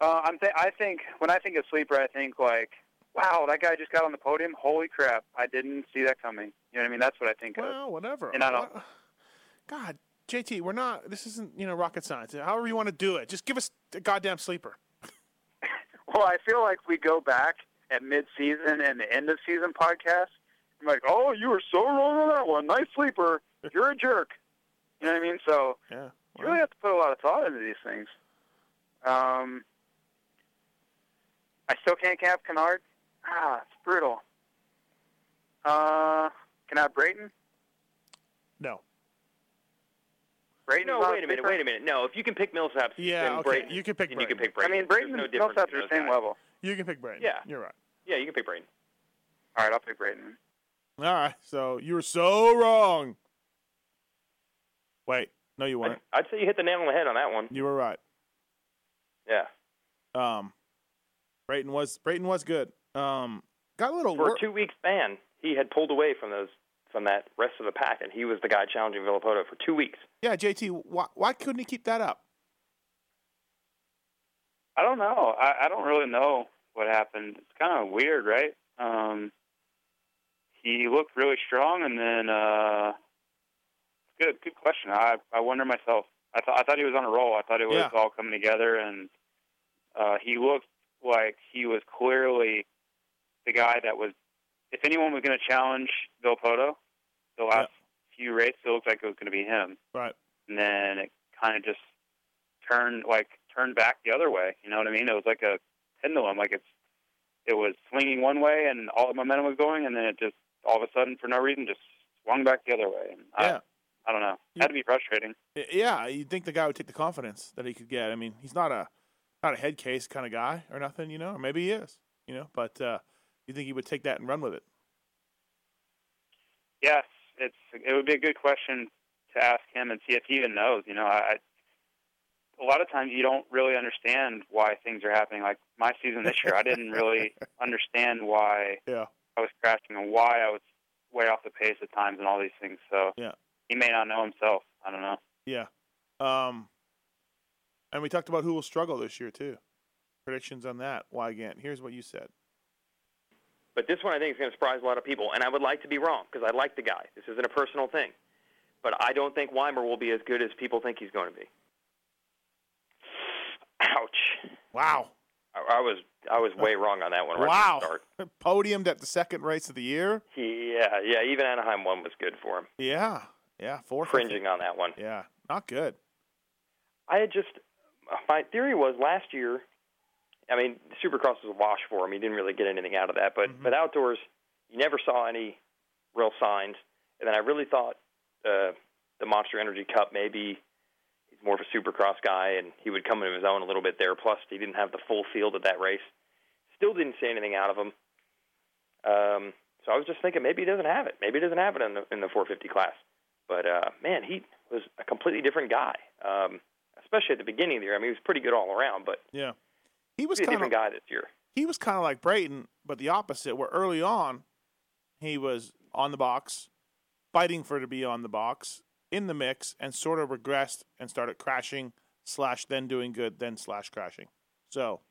I think when I think of sleeper, I think like, wow, that guy just got on the podium. Holy crap! I didn't see that coming. You know what I mean? That's what I think of. Whatever. And I don't. God, JT, we're not, this isn't, you know, rocket science. However you want to do it, just give us a goddamn sleeper. Well, I feel like we go back at mid-season and the end-of-season podcast. I'm like, oh, you were so wrong on that one. Nice sleeper. You're a jerk. You know what I mean? So yeah, you really have to put a lot of thought into these things. I still can't cap Canard. Ah, it's brutal. Can I have Brayton? No. Brayton's no, wait a minute. No, if you can pick Millsaps, then okay. Brayton. You can pick Brayton. You can pick Brayton. I mean, Brayton and Millsaps are the same level. You can pick Brayton. Yeah. You're right. Yeah, you can pick Brayton. All right, I'll pick Brayton. All right, so you were so wrong. Wait, no, you weren't. I'd say you hit the nail on the head on that one. You were right. Yeah. Brayton was good. Got a little for a 2 week span. He had pulled away from that rest of the pack, and he was the guy challenging Villopoto for 2 weeks. Yeah, JT, why couldn't he keep that up? I don't know. I don't really know what happened. It's kind of weird, right? He looked really strong, and then good question. I wonder myself. I thought he was on a roll. I thought it was all coming together, and he looked like he was clearly the guy that was. If anyone was going to challenge Villopoto, the last few races, it looked like it was going to be him. Right. And then it kind of just turned back the other way. You know what I mean? It was like a pendulum. Like it was swinging one way and all the momentum was going, and then it just, all of a sudden, for no reason, just swung back the other way. And I don't know. It had to be frustrating. Yeah, you'd think the guy would take the confidence that he could get. I mean, he's not a head case kind of guy or nothing, you know? Or maybe he is, you know? But... you think he would take that and run with it? Yes, it would be a good question to ask him and see if he even knows. You know, a lot of times you don't really understand why things are happening. Like my season this year, I didn't really understand why I was crashing and why I was way off the pace at times and all these things. So he may not know himself. I don't know. Yeah. And we talked about who will struggle this year too. Predictions on that. Weigandt. Here's what you said. But this one I think is going to surprise a lot of people, and I would like to be wrong because I like the guy. This isn't a personal thing. But I don't think Wymer will be as good as people think he's going to be. Ouch. Wow. I was way wrong on that one right from the start. Podiumed at the second race of the year? Yeah, even Anaheim 1 was good for him. Yeah, 4. Cringing on that one. Yeah, not good. My theory was last year, I mean, Supercross was a wash for him. He didn't really get anything out of that. But but outdoors, you never saw any real signs. And then I really thought the Monster Energy Cup, maybe he's more of a Supercross guy, and he would come into his own a little bit there. Plus, he didn't have the full field at that race. Still didn't see anything out of him. So I was just thinking maybe he doesn't have it. Maybe he doesn't have it in the 450 class. But, man, he was a completely different guy, especially at the beginning of the year. I mean, he was pretty good all around. But yeah. He was kind of a different guy this year. He was kind of like Brayton, but the opposite, where early on he was on the box, fighting for to be on the box, in the mix, and sort of regressed and started crashing, / then doing good, then / crashing. So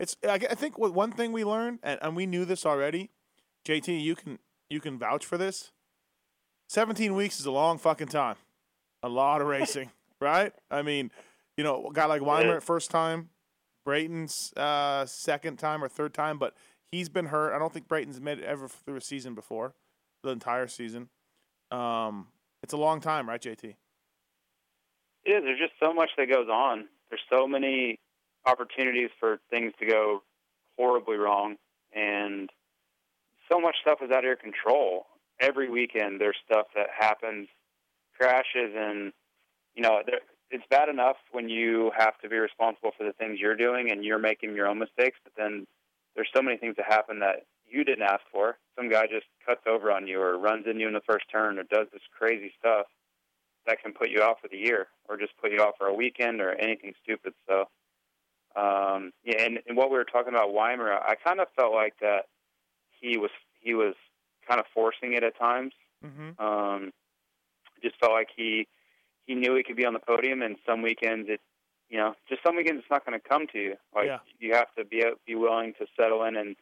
it's I think one thing we learned, and we knew this already, JT, you can vouch for this, 17 weeks is a long fucking time. A lot of racing, right? I mean, you know, a guy like Weimer first time, Brayton's second time or third time, but he's been hurt. I don't think Brayton's made it ever through a season before, the entire season. It's a long time, right, JT? It is. There's just so much that goes on. There's so many opportunities for things to go horribly wrong, and so much stuff is out of your control. Every weekend there's stuff that happens, crashes, and, you know, it's bad enough when you have to be responsible for the things you're doing and you're making your own mistakes, but then there's so many things that happen that you didn't ask for. Some guy just cuts over on you or runs into you in the first turn or does this crazy stuff that can put you out for the year or just put you out for a weekend or anything stupid. So, and what we were talking about Weimer, I kind of felt like that he was kind of forcing it at times. Mm-hmm. Just felt like he knew he could be on the podium, and some weekends it's not going to come to you. Like you have to be willing to settle in and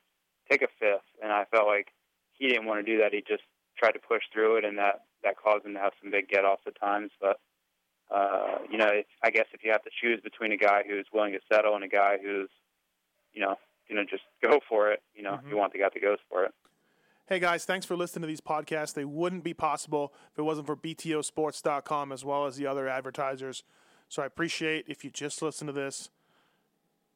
take a fifth. And I felt like he didn't want to do that. He just tried to push through it, and that that caused him to have some big get-offs at times. But, you know, I guess if you have to choose between a guy who's willing to settle and a guy who's, you know, just go for it, you know, you want the guy that goes for it. Hey, guys, thanks for listening to these podcasts. They wouldn't be possible if it wasn't for BTOsports.com as well as the other advertisers. So I appreciate if you just listen to this,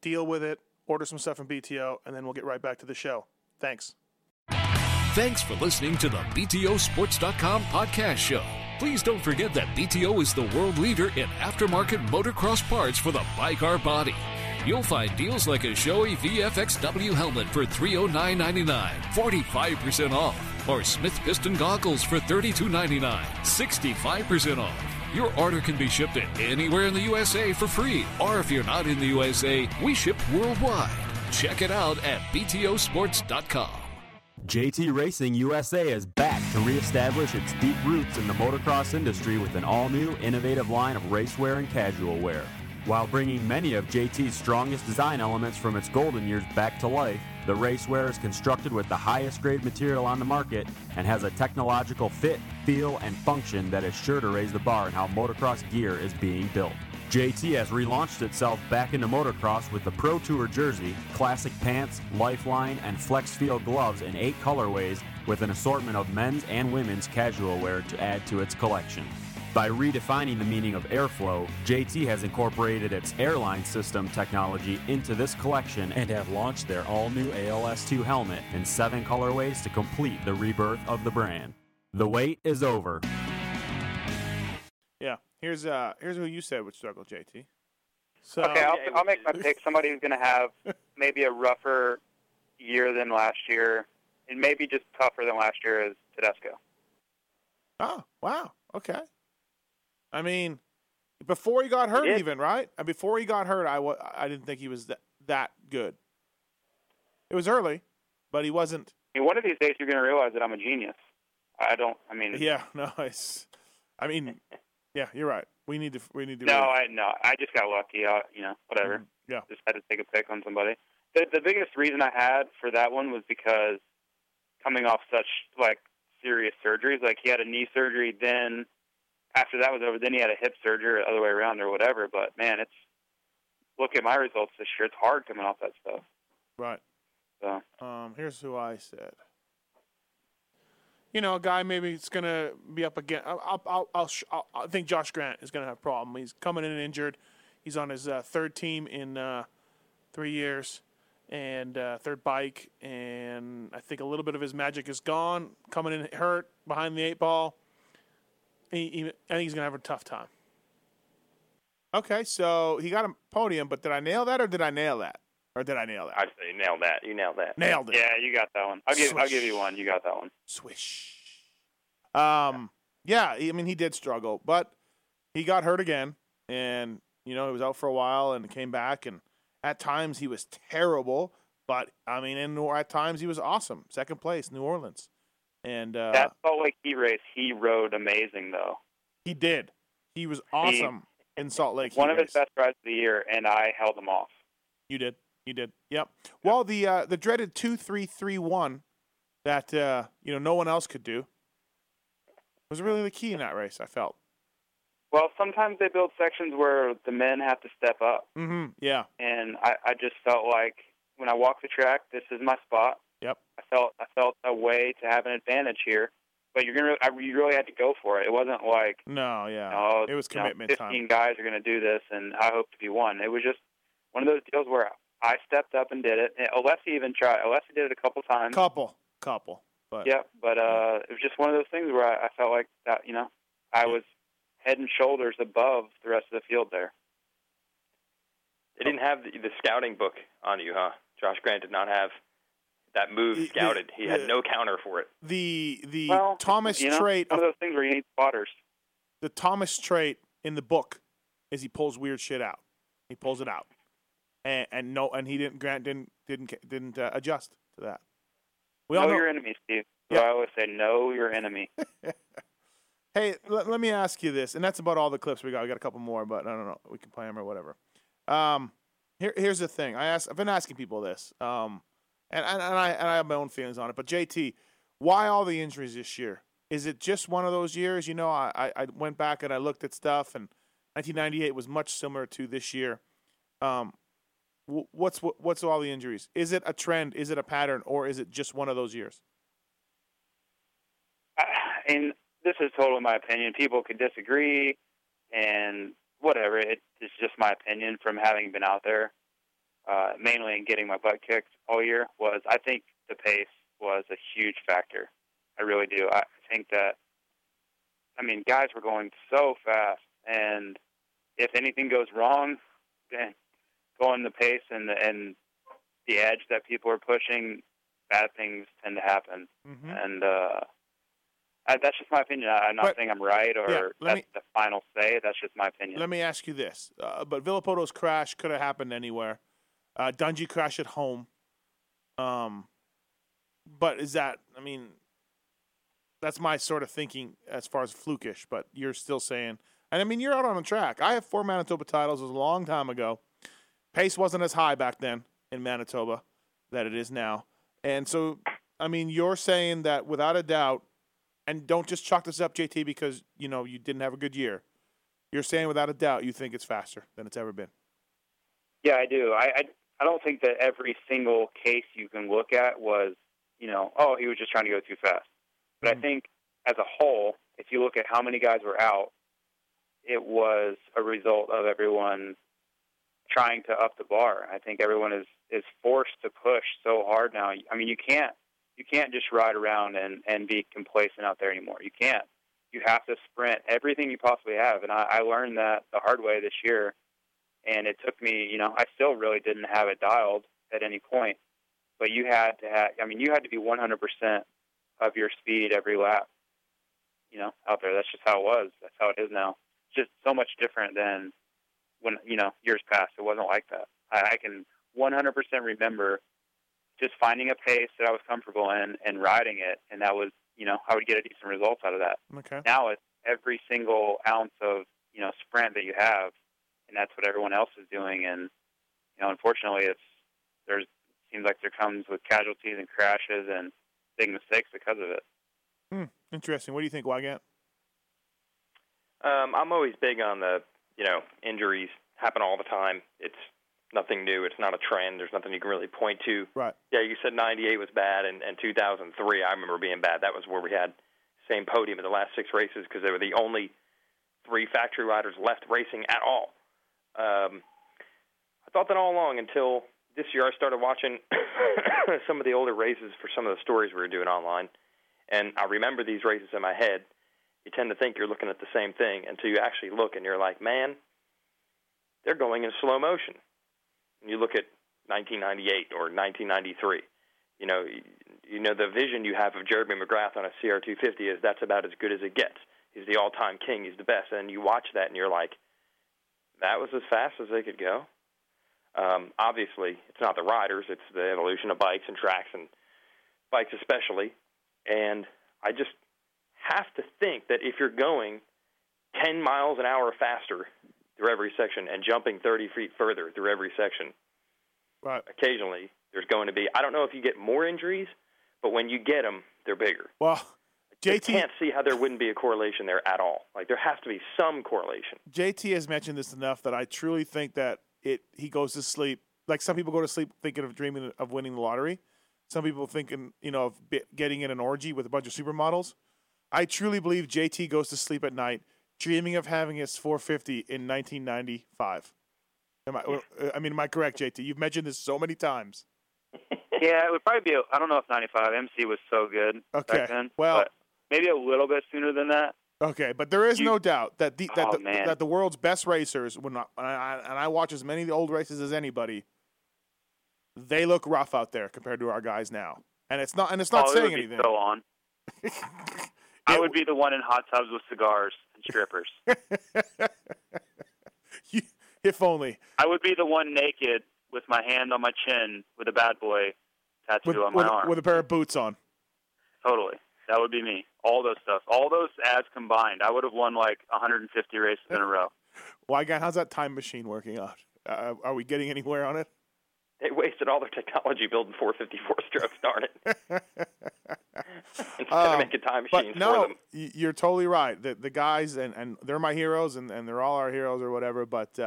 deal with it, order some stuff from BTO, and then we'll get right back to the show. Thanks. Thanks for listening to the BTOsports.com podcast show. Please don't forget that BTO is the world leader in aftermarket motocross parts for the bike or body. You'll find deals like a Shoei VFXW helmet for $309.99, 45% off, or Smith Piston goggles for $32.99, 65% off. Your order can be shipped anywhere in the USA for free, or if you're not in the USA, we ship worldwide. Check it out at BTOsports.com. JT Racing USA is back to reestablish its deep roots in the motocross industry with an all-new, innovative line of racewear and casual wear. While bringing many of JT's strongest design elements from its golden years back to life, the racewear is constructed with the highest grade material on the market and has a technological fit, feel, and function that is sure to raise the bar in how motocross gear is being built. JT has relaunched itself back into motocross with the Pro Tour jersey, classic pants, lifeline, and flex field gloves in 8 colorways with an assortment of men's and women's casual wear to add to its collection. By redefining the meaning of airflow, JT has incorporated its airline system technology into this collection and have launched their all-new ALS2 helmet in 7 colorways to complete the rebirth of the brand. The wait is over. Yeah. Here's who you said would struggle, JT. So, okay, I'll make my pick. Somebody who's going to have maybe a rougher year than last year, and maybe just tougher than last year, is Tedesco. Oh, wow. Okay. I mean, before he got hurt, even, right? Before he got hurt, I didn't think he was that good. It was early, but he wasn't. I mean, one of these days, you're going to realize that I'm a genius. Yeah, no, yeah, you're right. We need to. I just got lucky. You know, whatever. Yeah. Just had to take a pick on somebody. The biggest reason I had for that one was because coming off such serious surgeries, he had a knee surgery, then after that was over, then he had a hip surgery, or the other way around, or whatever. But man, look at my results this year. It's hard coming off that stuff. Right. So here's who I said. You know, a guy maybe it's going to be up again. I think Josh Grant is going to have a problem. He's coming in injured. He's on his third team in 3 years and third bike. And I think a little bit of his magic is gone. Coming in hurt, behind the 8 ball. I think he's going to have a tough time. Okay, so he got a podium, but did I nail that? I'd say nailed that. You nailed that. Nailed it. Yeah, you got that one. I'll give you one. You got that one. Swish. Yeah, I mean, he did struggle, but he got hurt again. And, you know, he was out for a while and came back. And at times he was terrible, but, I mean, at times he was awesome. Second place, New Orleans. And that Salt Lake Heat race, he rode amazing, though. He did. He was awesome in Salt Lake Heat race. One of his best rides of the year, and I held him off. You did. You did, yep. Well, the dreaded 2-3-3-1 that no one else could do was really the key in that race, I felt. Well, sometimes they build sections where the men have to step up. Mm-hmm. Yeah. And I just felt like when I walked the track, this is my spot. Yep. I felt a way to have an advantage here, but you really had to go for it. It wasn't like it was commitment. 15 guys are going to do this, and I hope to be one. It was just one of those deals where I stepped up and did it. And Alessi even tried. Alessi did it a couple times. Couple. But yeah, but it was just one of those things where I felt like that. You know, I was head and shoulders above the rest of the field there. They didn't have the scouting book on you, huh? Josh Grant did not have that move scouted. He had no counter for it. Thomas trait. One of those things where you need spotters. The Thomas trait in the book is he pulls weird shit out. He pulls it out. And he didn't. Grant didn't adjust to that. We all know your enemy, Steve. Yeah. So I always say, know your enemy. Hey, let me ask you this, and that's about all the clips we got. We got a couple more, but I don't know. We can play them or whatever. Here's the thing. I've been asking people this, and I have my own feelings on it. But JT, why all the injuries this year? Is it just one of those years? You know, I went back and I looked at stuff, and 1998 was much similar to this year. What's all the injuries? Is it a trend? Is it a pattern? Or is it just one of those years? And this is totally my opinion. People could disagree and whatever. It's just my opinion from having been out there, mainly in getting my butt kicked all year, was I think the pace was a huge factor. I really do. I think that, I mean, guys were going so fast, and if anything goes wrong, then going the pace and the edge that people are pushing, bad things tend to happen. Mm-hmm. And that's just my opinion. I'm not saying I'm right the final say. That's just my opinion. Let me ask you this. But Villopoto's crash could have happened anywhere. Dungey crashed at home. But is that, I mean, that's my sort of thinking as far as flukish, but you're still saying, and I mean, you're out on the track. I have 4 Manitoba titles. It was a long time ago. Pace wasn't as high back then in Manitoba that it is now. And so, I mean, you're saying that without a doubt, and don't just chalk this up, JT, because, you know, you didn't have a good year. You're saying without a doubt you think it's faster than it's ever been. Yeah, I do. I don't think that every single case you can look at was, you know, oh, he was just trying to go too fast. But I think as a whole, if you look at how many guys were out, it was a result of everyone trying to up the bar. I think everyone is forced to push so hard now. I mean, you can't just ride around and be complacent out there anymore. You can't. You have to sprint everything you possibly have. And I learned that the hard way this year. And it took me, you know, I still really didn't have it dialed at any point. But you had to be 100% of your speed every lap, you know, out there. That's just how it was. That's how it is now. It's just so much different than when, you know, years past. It wasn't like that. I can 100% remember just finding a pace that I was comfortable in and riding it, and that was, you know, I would get a decent result out of that. Okay. Now it's every single ounce of, you know, sprint that you have, and that's what everyone else is doing. And, you know, unfortunately, it seems like there comes with casualties and crashes and big mistakes because of it. Interesting. What do you think, Weigandt? I'm always big on the, you know, injuries happen all the time. It's nothing new. It's not a trend. There's nothing you can really point to. Right. Yeah, you said 98 was bad, and 2003, I remember being bad. That was where we had same podium in the last 6 races because they were the only 3 factory riders left racing at all. I thought that all along until this year I started watching some of the older races for some of the stories we were doing online, and I remember these races in my head. You tend to think you're looking at the same thing until you actually look, and you're like, man, they're going in slow motion. And you look at 1998 or 1993. You know the vision you have of Jeremy McGrath on a CR250 is that's about as good as it gets. He's the all-time king. He's the best. And you watch that, and you're like, that was as fast as they could go. Obviously, it's not the riders. It's the evolution of bikes and tracks and bikes especially. And I just have to think that if you're going 10 miles an hour faster through every section and jumping 30 feet further through every section, right, occasionally there's going to be, I don't know if you get more injuries, but when you get them, they're bigger. Well, JT, I can't see how there wouldn't be a correlation there at all. Like, there has to be some correlation. JT has mentioned this enough that I truly think that he goes to sleep. Like, some people go to sleep thinking of dreaming of winning the lottery. Some people thinking, you know, of getting in an orgy with a bunch of supermodels. I truly believe JT goes to sleep at night dreaming of having his 450 in 1995. Am I correct, JT? You've mentioned this so many times. Yeah, it would probably be, I don't know if 95 MC was so good back then. Well, maybe a little bit sooner than that. Okay, but there is no doubt that the world's best racers, when I watch as many of the old races as anybody, they look rough out there compared to our guys now, and it's not saying anything. So on, I would be the one in hot tubs with cigars and strippers. If only I would be the one naked with my hand on my chin with a bad boy tattoo on my arm with a pair of boots on. Totally. That would be me. All those stuff. All those ads combined. I would have won like 150 races in a row. Well, how's that time machine working out? Are we getting anywhere on it? They wasted all their technology building 454 strokes, darn it. Instead of making time machines for them. You're totally right. The guys, and they're my heroes, and they're all our heroes or whatever, but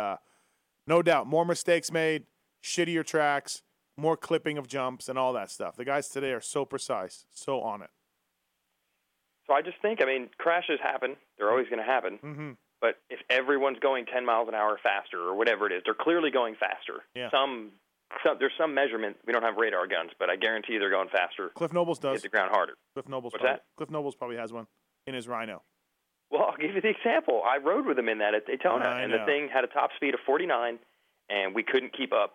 no doubt, more mistakes made, shittier tracks, more clipping of jumps and all that stuff. The guys today are so precise, so on it. So I just think, crashes happen. They're always going to happen. Mm-hmm. But if everyone's going 10 miles an hour faster or whatever it is, they're clearly going faster. Yeah. There's some measurement. We don't have radar guns, but I guarantee they're going faster. Cliff Nobles does. Hit the ground harder. Cliff Nobles probably has one in his Rhino. Well, I'll give you the example. I rode with him in that at Daytona, the thing had a top speed of 49, and we couldn't keep up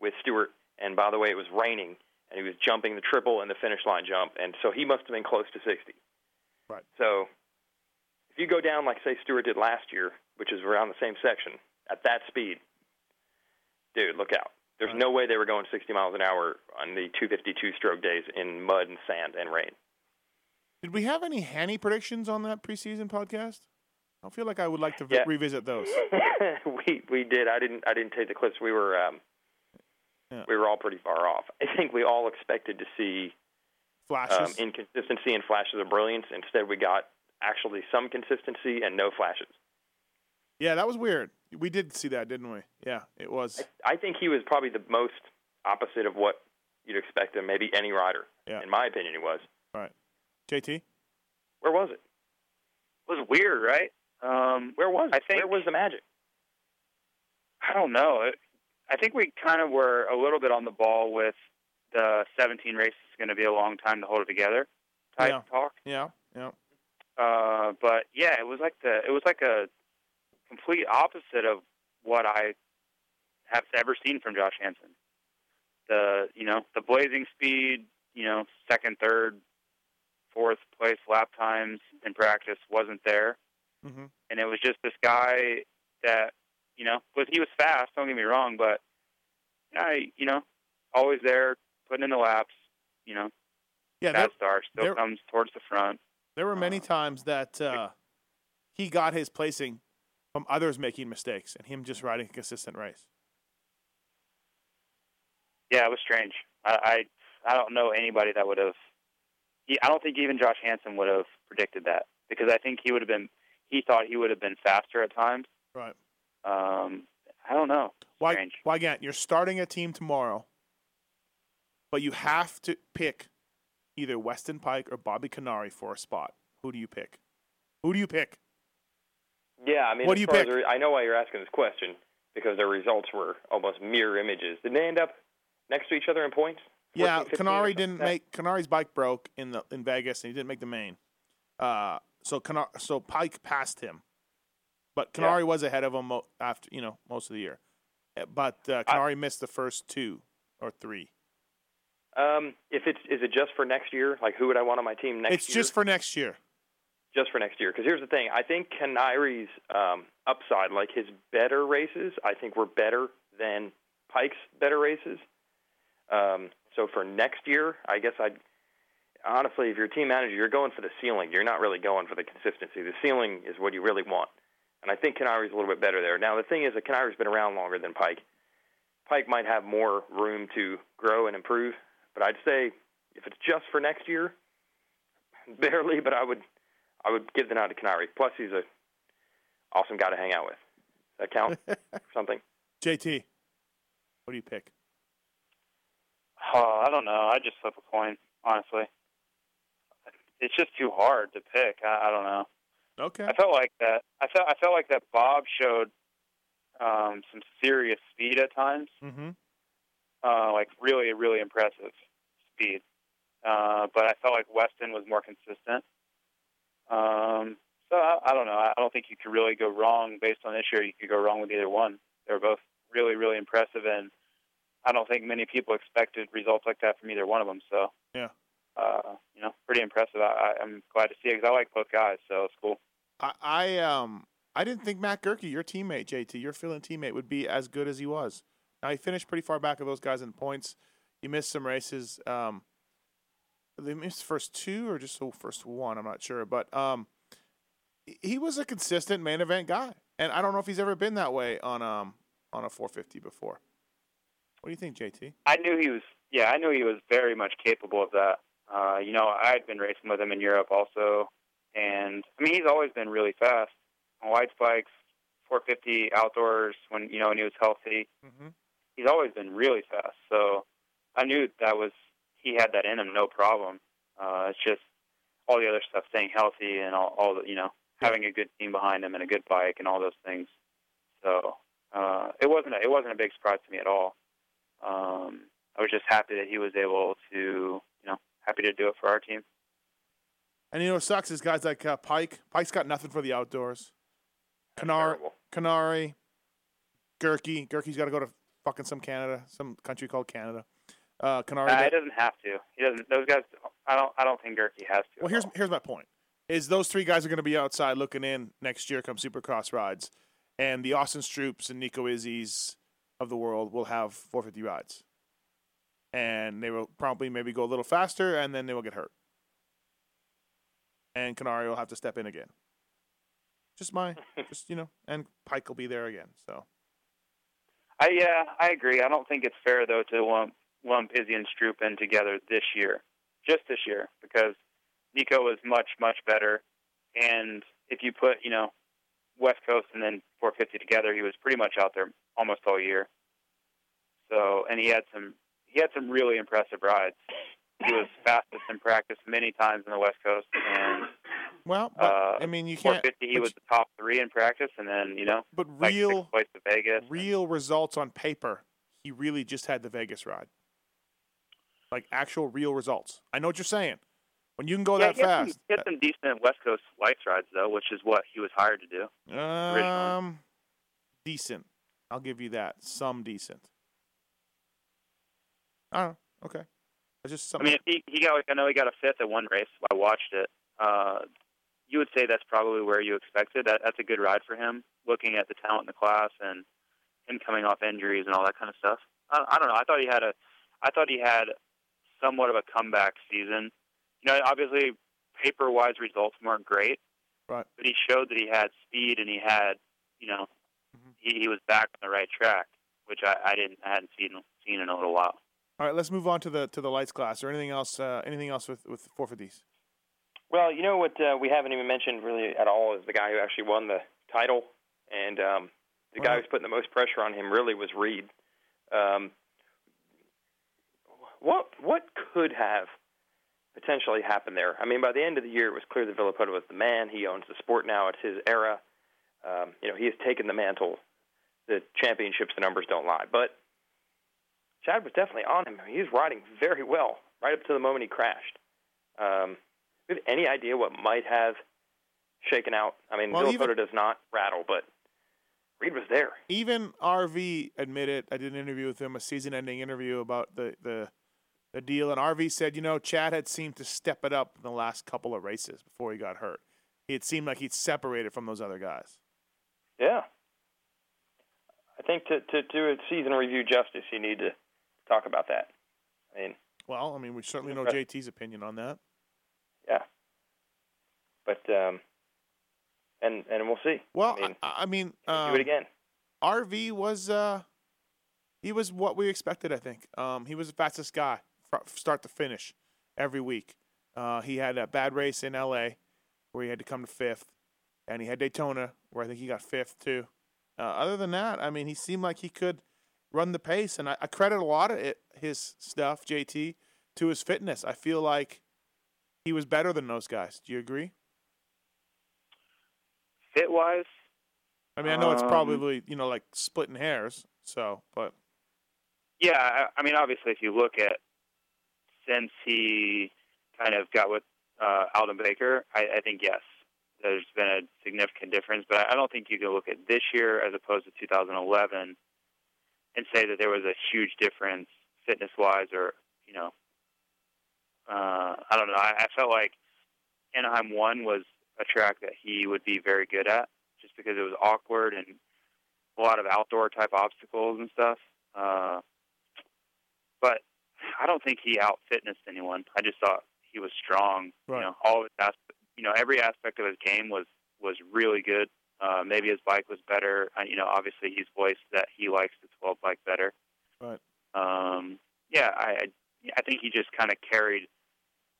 with Stewart. And, by the way, it was raining, and he was jumping the triple and the finish line jump, and so he must have been close to 60. Right. So if you go down like, say, Stewart did last year, which is around the same section, at that speed, dude, look out. There's no way they were going 60 miles an hour on the 252-stroke days in mud and sand and rain. Did we have any Hanny predictions on that preseason podcast? I feel like I would like to revisit those. We did. I didn't take the clips. We were all pretty far off. I think we all expected to see flashes, inconsistency and flashes of brilliance. Instead, we got actually some consistency and no flashes. Yeah, that was weird. We did see that, didn't we? Yeah, it was. I think he was probably the most opposite of what you'd expect of maybe any rider. Yeah. In my opinion, he was. All right. JT? Where was it? It was weird, right? Where was it? Where was the magic? I don't know. I think we kind of were a little bit on the ball with the 17 race is going to be a long time to hold it together type talk. Yeah, yeah. But yeah, it was like a complete opposite of what I have ever seen from Josh Hanson. The blazing speed, second, third, fourth place lap times in practice wasn't there, mm-hmm. and it was just this guy that. But he was fast, don't get me wrong, but always there, putting in the laps, that star still comes towards the front. There were many times that he got his placing from others making mistakes and him just riding a consistent race. Yeah, it was strange. I don't know anybody that would have – I don't think even Josh Hanson would have predicted that because I think he thought he would have been faster at times. Right. I don't know. Weigandt, you're starting a team tomorrow, but you have to pick either Weston Pike or Bobby Cannari for a spot. Who do you pick? Yeah, what do you pick? I know why you're asking this question, because their results were almost mirror images. Didn't they end up next to each other in points? Yeah, Cannari's bike broke in Vegas, and he didn't make the main. So Pike passed him. But Canary was ahead of him after most of the year. But Canary missed the first two or three. Is it just for next year? Like, who would I want on my team next year? It's just for next year. Just for next year. Because here's the thing. I think Canary's upside, like his better races, I think were better than Pike's better races. So for next year, I guess honestly, if you're a team manager, you're going for the ceiling. You're not really going for the consistency. The ceiling is what you really want. And I think Canary's a little bit better there. Now, the thing is that Canary's been around longer than Pike. Pike might have more room to grow and improve, but I'd say if it's just for next year, barely, but I would give the nod to Canary. Plus, he's an awesome guy to hang out with. Does that count or something? JT, what do you pick? Oh, I don't know. I'd just flip a coin, honestly. It's just too hard to pick. I don't know. Okay. I felt like that Bob showed some serious speed at times. Mm-hmm. Like really, really impressive speed. But I felt like Weston was more consistent. So I don't know. I don't think you could really go wrong based on this year. You could go wrong with either one. They were both really, really impressive, and I don't think many people expected results like that from either one of them. So yeah. Pretty impressive. I'm glad to see it because I like both guys, so it's cool. I didn't think Matt Goerke, your teammate, JT, your fill-in teammate, would be as good as he was. Now, he finished pretty far back of those guys in points. He missed some races. They missed the first two or just the first one, I'm not sure. But he was a consistent main event guy, and I don't know if he's ever been that way on a 450 before. What do you think, JT? I knew he was very much capable of that. I'd been racing with him in Europe also. And, I mean, he's always been really fast on wide spikes, 450 outdoors when he was healthy. Mm-hmm. He's always been really fast. So I knew he had that in him, no problem. It's just all the other stuff, staying healthy and all the having a good team behind him and a good bike and all those things. So it wasn't a big surprise to me at all. I was just happy that he was able to, happy to do it for our team. And what sucks is guys like Pike. Pike's got nothing for the outdoors. Canari, Goerke. Goerke's got to go to fucking some country called Canada. Canard. He doesn't have to. He doesn't. Those guys. I don't think Goerke has to. Well, here's my point: is those three guys are going to be outside looking in next year, come Supercross rides, and the Austin Stroops and Nico Izzies of the world will have 450 rides, and they will probably maybe go a little faster, and then they will get hurt, and Canary will have to step in again. And Pike will be there again. So. I agree. I don't think it's fair though to lump Izzy and Stroop in together this year, because Nico was much, much better. And if you put, West Coast and then 450 together, he was pretty much out there almost all year. So, and he had some really impressive rides. He was fastest in practice many times in the West Coast. And, you can't. 450, he was the top three in practice, and then, but real, like 6th place to Vegas. Real results on paper, he really just had the Vegas ride. Like actual real results. I know what you're saying. When you can go that fast. He had some decent West Coast lights rides, though, which is what he was hired to do. Originally. Decent. I'll give you that. Some decent. I don't know. Okay. It's just something. I mean, he got a fifth at one race. I watched it. You would say that's probably where you expected. That's a good ride for him, looking at the talent in the class and him coming off injuries and all that kind of stuff. I don't know. I thought he had somewhat of a comeback season. Obviously, paper-wise results weren't great, right? But he showed that he had speed and he had, mm-hmm. he was back on the right track, which I hadn't seen in a little while. All right, let's move on to the lights class, or anything else? Anything else with 450s? Well, what we haven't even mentioned really at all is the guy who actually won the title, and guy who's putting the most pressure on him really was Reed. What could have potentially happened there? I mean, by the end of the year, it was clear that Villopoto was the man. He owns the sport now. It's his era. He has taken the mantle. The championships, the numbers don't lie. But Chad was definitely on him. He was riding very well right up to the moment he crashed. Do you have any idea what might have shaken out? I mean, Villopoto does not rattle, but Reed was there. Even RV admitted. I did an interview with him, a season-ending interview about the deal, and RV said, Chad had seemed to step it up in the last couple of races before he got hurt. It seemed like he'd separated from those other guys. Yeah. I think to do a season review justice, you need to talk about that. We certainly know JT's opinion on that. Yeah. But And we'll see. Well, do it again. RV was he was what we expected, I think. He was the fastest guy, start to finish, every week. He had a bad race in L.A. where he had to come to fifth, and he had Daytona where I think he got fifth too. Other than that, he seemed like he could run the pace, and I credit a lot of his stuff, JT, to his fitness. I feel like he was better than those guys. Do you agree? Fit-wise? I know it's probably, like splitting hairs, so, but. Yeah, obviously, if you look at since he kind of got with Alden Baker, I think, yes, there's been a significant difference, but I don't think you can look at this year as opposed to 2011 and say that there was a huge difference fitness-wise or, I don't know. I felt like Anaheim 1 was a track that he would be very good at, just because it was awkward and a lot of outdoor type obstacles and stuff. But I don't think he out-fitnessed anyone. I just thought he was strong. Right. All of his every aspect of his game was really good. Maybe his bike was better. Obviously he's voiced that he likes the 12 bike better. Right. think he just kind of carried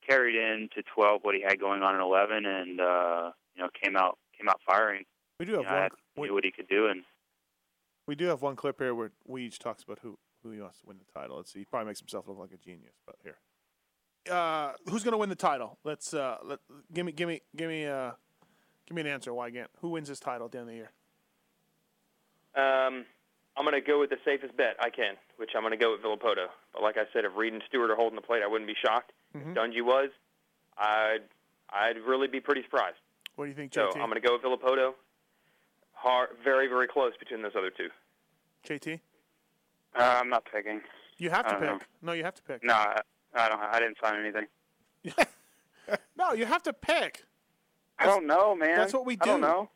into 12 what he had going on in 11, and came out firing. We do have knew what he could do, and we do have one clip here where Weege talks about who he wants to win the title. Let's see, he probably makes himself look like a genius, but here, who's going to win the title? Let's give me an answer, Weigandt. Who wins this title at the end of the year? I'm going to go with the safest bet I can, which I'm going to go with Villopoto. But like I said, if Reed and Stewart are holding the plate, I wouldn't be shocked. Mm-hmm. If Dungey was, I'd really be pretty surprised. What do you think, JT? So I'm going to go with Villopoto. Very, very close between those other two. JT? I'm not picking. You have to pick. Know. No, you have to pick. No, I don't. I didn't find anything. No, you have to pick. I don't know, man. That's what we do. I don't know.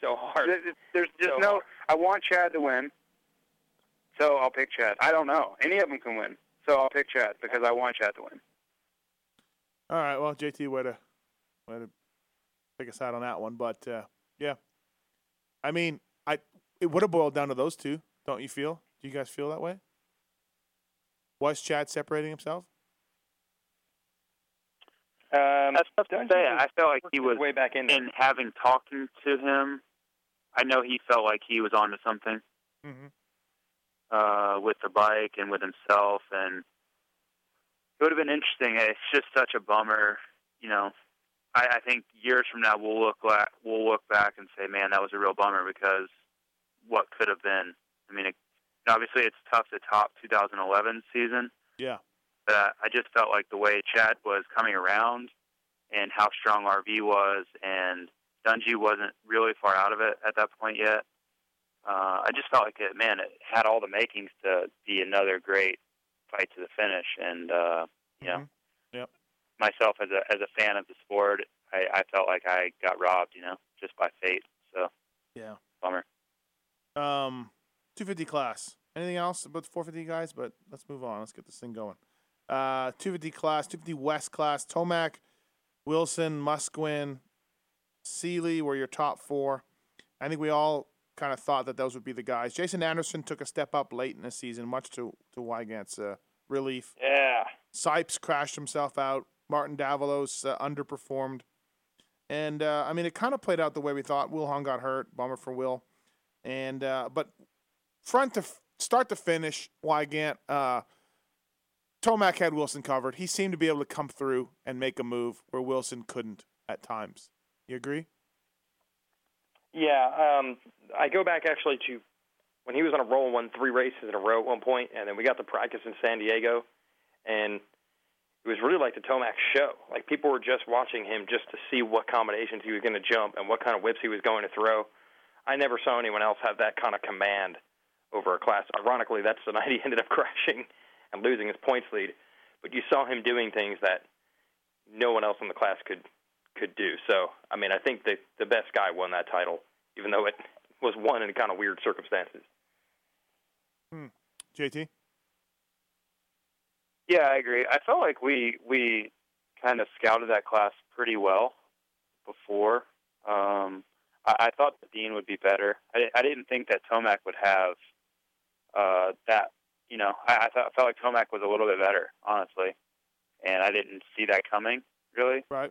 So hard. There's just so no. Hard. I want Chad to win, so I'll pick Chad. I don't know. Any of them can win, so I'll pick Chad because I want Chad to win. All right. Well, JT, way to pick a side on that one, but yeah, I mean, it would have boiled down to those two, don't you feel? Do you guys feel that way? Was Chad separating himself? That's tough to say. I felt like he was way back in there. And having talking to him, I know he felt like he was onto something with the bike and with himself, and it would have been interesting. It's just such a bummer, you know. I think years from now we'll look back and say, man, that was a real bummer because what could have been. I mean, obviously it's tough to top 2011 season. Yeah. But I just felt like the way Chad was coming around and how strong RV was, and Dungey wasn't really far out of it at that point yet. I just felt like, it had all the makings to be another great fight to the finish. And, you know, myself as a fan of the sport, I felt like I got robbed, you know, just by fate. So, yeah, bummer. 250 class. Anything else about the 450 guys? But let's move on. Let's get this thing going. 250 class, 250 West class, Tomac, Wilson, Musquin, Seeley were your top four. I think we all kind of thought that those would be the guys. Jason Anderson took a step up late in the season, much to Weigandt's relief. Yeah. Sipes crashed himself out. Martin Davalos underperformed. And, I mean, it kind of played out the way we thought. Will Hung got hurt. Bummer for Will. And but start to finish, Weigandt, Tomac had Wilson covered. He seemed to be able to come through and make a move where Wilson couldn't at times. You agree? Yeah. I go back actually to when he was on a roll and won 3 races in a row at one point, and then we got the practice in San Diego, and it was really like the Tomac show. Like, people were just watching him just to see what combinations he was going to jump and what kind of whips he was going to throw. I never saw anyone else have that kind of command over a class. Ironically, that's the night he ended up crashing and losing his points lead. But you saw him doing things that no one else in the class could do. So, I mean, I think the best guy won that title, even though it was won in kind of weird circumstances. JT? Yeah, I agree. I felt like we kind of scouted that class pretty well before. I thought that Dean would be better. I didn't think that Tomac would have that. You know, I felt like Tomac was a little bit better, honestly, and I didn't see that coming, really. Right.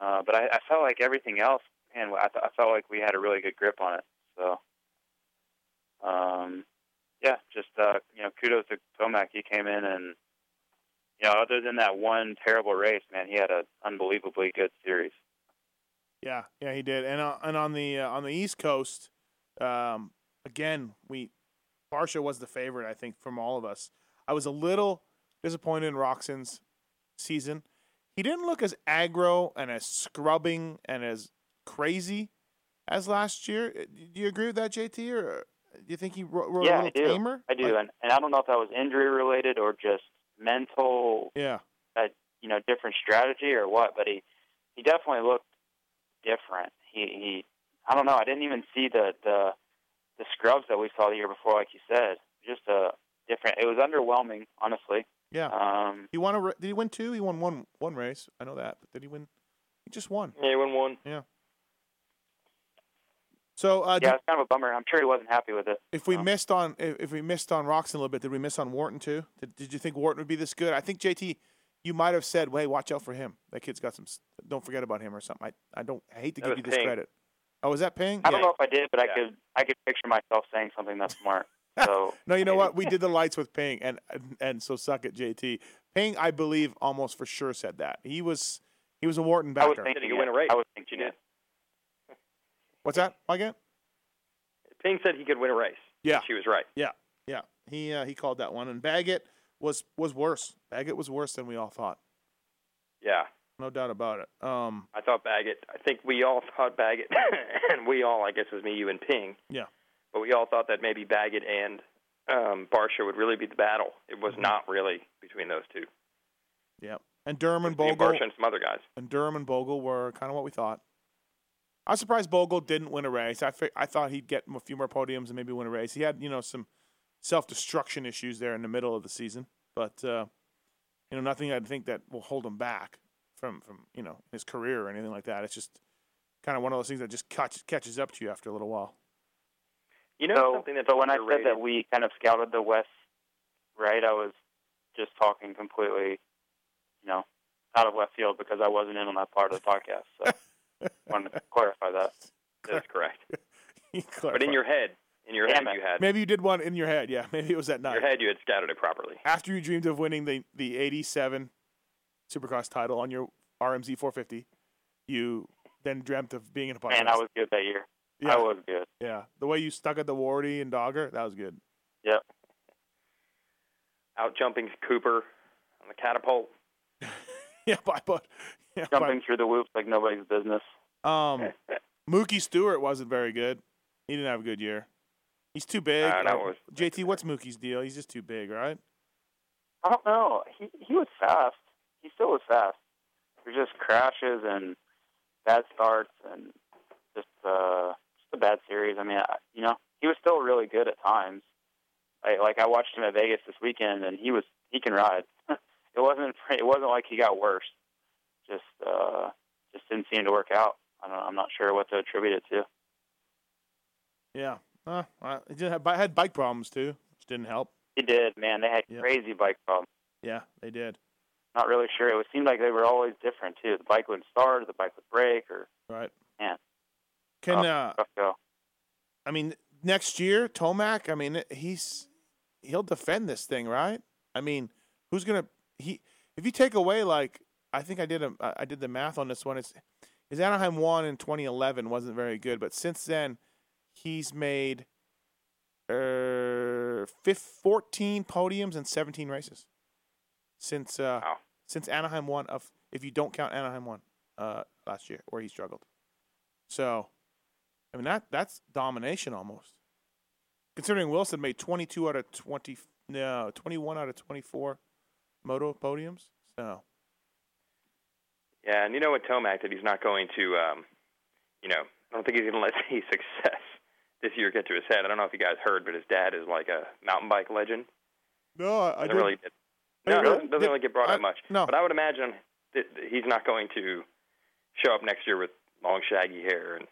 But I felt like everything else, man, I felt like we had a really good grip on it. So, yeah, just, you know, kudos to Tomac. He came in and, you know, other than that one terrible race, man, he had an unbelievably good series. Yeah, he did. And on the East Coast, again, Barcia was the favorite, I think, from all of us. I was a little disappointed in Roxon's season. He didn't look as aggro and as scrubbing and as crazy as last year. Do you agree with that, JT? Or do you think he rode a little tamer? I do. Like, and I don't know if that was injury related or just mental, you know, different strategy or what. But he definitely looked different. He I don't know. I didn't even see the scrubs that we saw the year before, like you said. Just a different. It was underwhelming, honestly. Yeah. He won did he win 2? He won one race. I know that. But did he win? He just won. Yeah, he won one. Yeah. So yeah, it's kind of a bummer. I'm sure he wasn't happy with it. If we missed on Roxon a little bit, did we miss on Wharton too? Did you think Wharton would be this good? I think JT, you might have said, "Hey, watch out for him. That kid's got some. Don't forget about him or something." I hate to give you this credit. Oh, was that Ping? I don't know if I did, but I could picture myself saying something that's smart. So no, you know what? We did the lights with Ping, and so suck it, JT. Ping, I believe, almost for sure said that he was a Wharton backer. I would think you win a race. I would think you did. What's that again? Ping said he could win a race. Yeah, she was right. Yeah. He called that one, and Baggett was worse. Baggett was worse than we all thought. Yeah, no doubt about it. I thought Baggett. I think we all thought Baggett, and we all, I guess, it was me, you, and Ping. Yeah, but we all thought that maybe Baggett and Barcia would really be the battle. It was not really between those two. Yeah, and Durham and Bogle, Barcia and some other guys. And Durham and Bogle were kind of what we thought. I was surprised Bogle didn't win a race. I thought he'd get a few more podiums and maybe win a race. He had, some self-destruction issues there in the middle of the season, but nothing I think that will hold him back from his career or anything like that. It's just kind of one of those things that just catches up to you after a little while. Something that's when I said that we kind of scouted the West, right? I was just talking completely, out of left field because I wasn't in on that part of the podcast. So. Wanted to clarify that. That's correct. But in your head, you had. Maybe you did one in your head, yeah. Maybe it was that night. In your head, you had scouted it properly. After you dreamed of winning the 87 Supercross title on your RMZ 450, you then dreamt of being in a podcast. Man, I was good that year. Yeah. I was good. Yeah. The way you stuck at the Wardy and Dogger, that was good. Yep. Out-jumping Cooper on the catapult. Yeah, but jumping through the whoops like nobody's business. Mookie Stewart wasn't very good. He didn't have a good year. He's too big. JT, what's Mookie's deal? He's just too big, right? I don't know. He was fast. He still was fast. There's just crashes and bad starts and just a bad series. I mean, he was still really good at times. Like I watched him at Vegas this weekend, and he can ride. It wasn't like he got worse. Just didn't seem to work out. I'm not sure what to attribute it to. Yeah. I had bike problems, too, which didn't help. He did, man. They had crazy bike problems. Yeah, they did. Not really sure. It seemed like they were always different, too. The bike wouldn't start, or the bike would break. Right. Man. Tough go. I mean, next year, Tomac, I mean, he'll defend this thing, right? I mean, who's going to – if you take away, I think I did the math on this one. His Anaheim 1 in 2011 wasn't very good, but since then he's made 14 podiums and 17 races since Anaheim 1 if you don't count Anaheim 1 last year where he struggled. So I mean that's domination almost. Considering Wilson made 21 out of 24 moto podiums. So yeah, and with Tomac that he's not going to, I don't think he's going to let his success this year get to his head. I don't know if you guys heard, but his dad is like a mountain bike legend. No, it doesn't really get brought up much. No. But I would imagine that he's not going to show up next year with long, shaggy hair and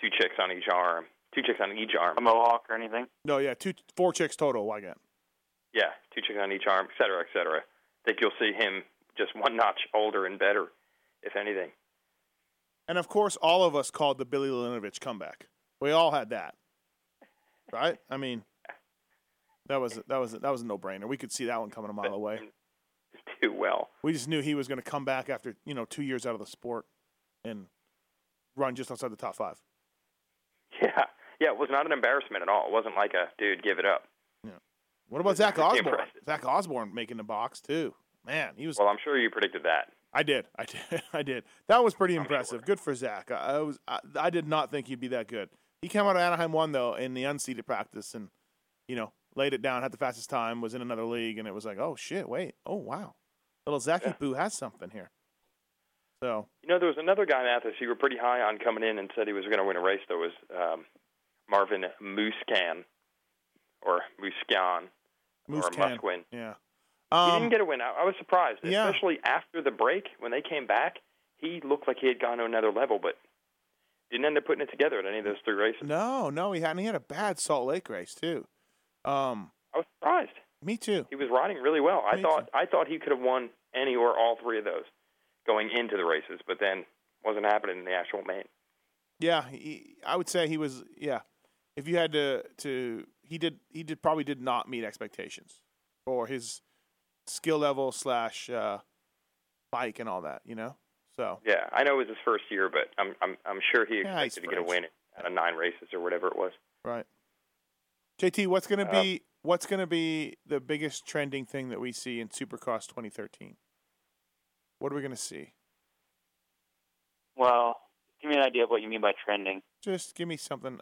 two chicks on each arm. A mohawk or anything? No, yeah, four chicks total, Weigandt. Yeah, two chicks on each arm, et cetera, et cetera. I think you'll see him just one notch older and better, if anything. And, of course, all of us called the Billy Laninovich comeback. We all had that, right? I mean, that was a no-brainer. We could see that one coming a mile away. Too well. We just knew he was going to come back after, 2 years out of the sport and run just outside the top five. Yeah. Yeah, it was not an embarrassment at all. It wasn't like a, dude, give it up. Yeah. What about Zach Osborne? Impressive. Zach Osborne making the box, too. Man, he was. Well, I'm sure you predicted that. I did. That was pretty impressive. Sure. Good for Zach. I did not think he'd be that good. He came out of Anaheim 1, though, in the unseeded practice and, laid it down, had the fastest time, was in another league, and it was like, oh, shit, wait. Oh, wow. Little Zachy Boo has something here. So. There was another guy, Matthes, you were pretty high on coming in and said he was going to win a race, though, was Marvin Muskan or Muskan. Muskan. Or Musquin. Yeah. He didn't get a win. I was surprised, especially after the break. When they came back, he looked like he had gone to another level, but didn't end up putting it together at any of those three races. No, he hadn't. He had a bad Salt Lake race too. I was surprised. Me too. He was riding really well. I thought he could have won any or all three of those going into the races, but then wasn't happening in the actual main. Yeah, I would say he was. Yeah, if you had to he did probably did not meet expectations for his skill level slash bike and all that. You know. So. Yeah, I know it was his first year, but I'm sure he expected to get a win out of 9 races or whatever it was. Right. JT, what's gonna be the biggest trending thing that we see in Supercross 2013? What are we gonna see? Well, give me an idea of what you mean by trending. Just give me something,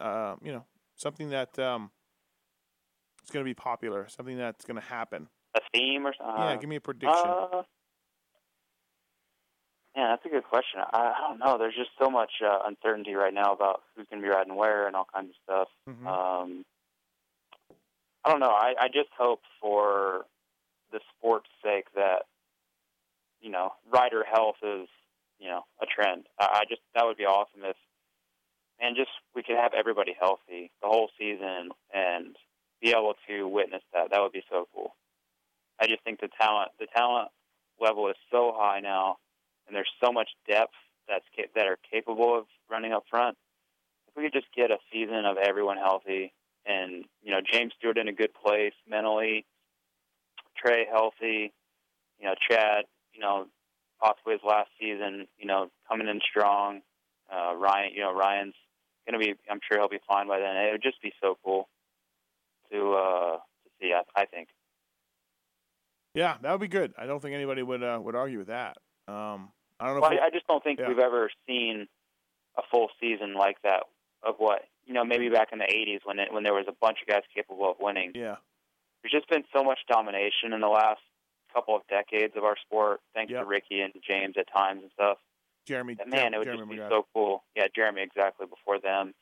something that is gonna be popular, something that's gonna happen. A theme or something. Yeah, give me a prediction. Yeah, that's a good question. I don't know. There's just so much uncertainty right now about who's going to be riding where and all kinds of stuff. Mm-hmm. I don't know. I just hope for the sport's sake that, rider health is, a trend. That would be awesome if we could have everybody healthy the whole season and be able to witness that. That would be so cool. I just think the talent level is so high now. And there's so much depth that are capable of running up front. If we could just get a season of everyone healthy and, James Stewart in a good place mentally, Trey healthy, Chad, possibly his last season, coming in strong. Ryan, Ryan's going to be, I'm sure he'll be fine by then. It would just be so cool to see, I think. Yeah, that would be good. I don't think anybody would argue with that. I don't know. Well, I just don't think we've ever seen a full season like that of what, maybe back in the 80s when there was a bunch of guys capable of winning. Yeah. There's just been so much domination in the last couple of decades of our sport, thanks to Ricky and James at times and stuff. Jeremy. And man, it would Jeremy just be so cool. Yeah, Jeremy, exactly, before them.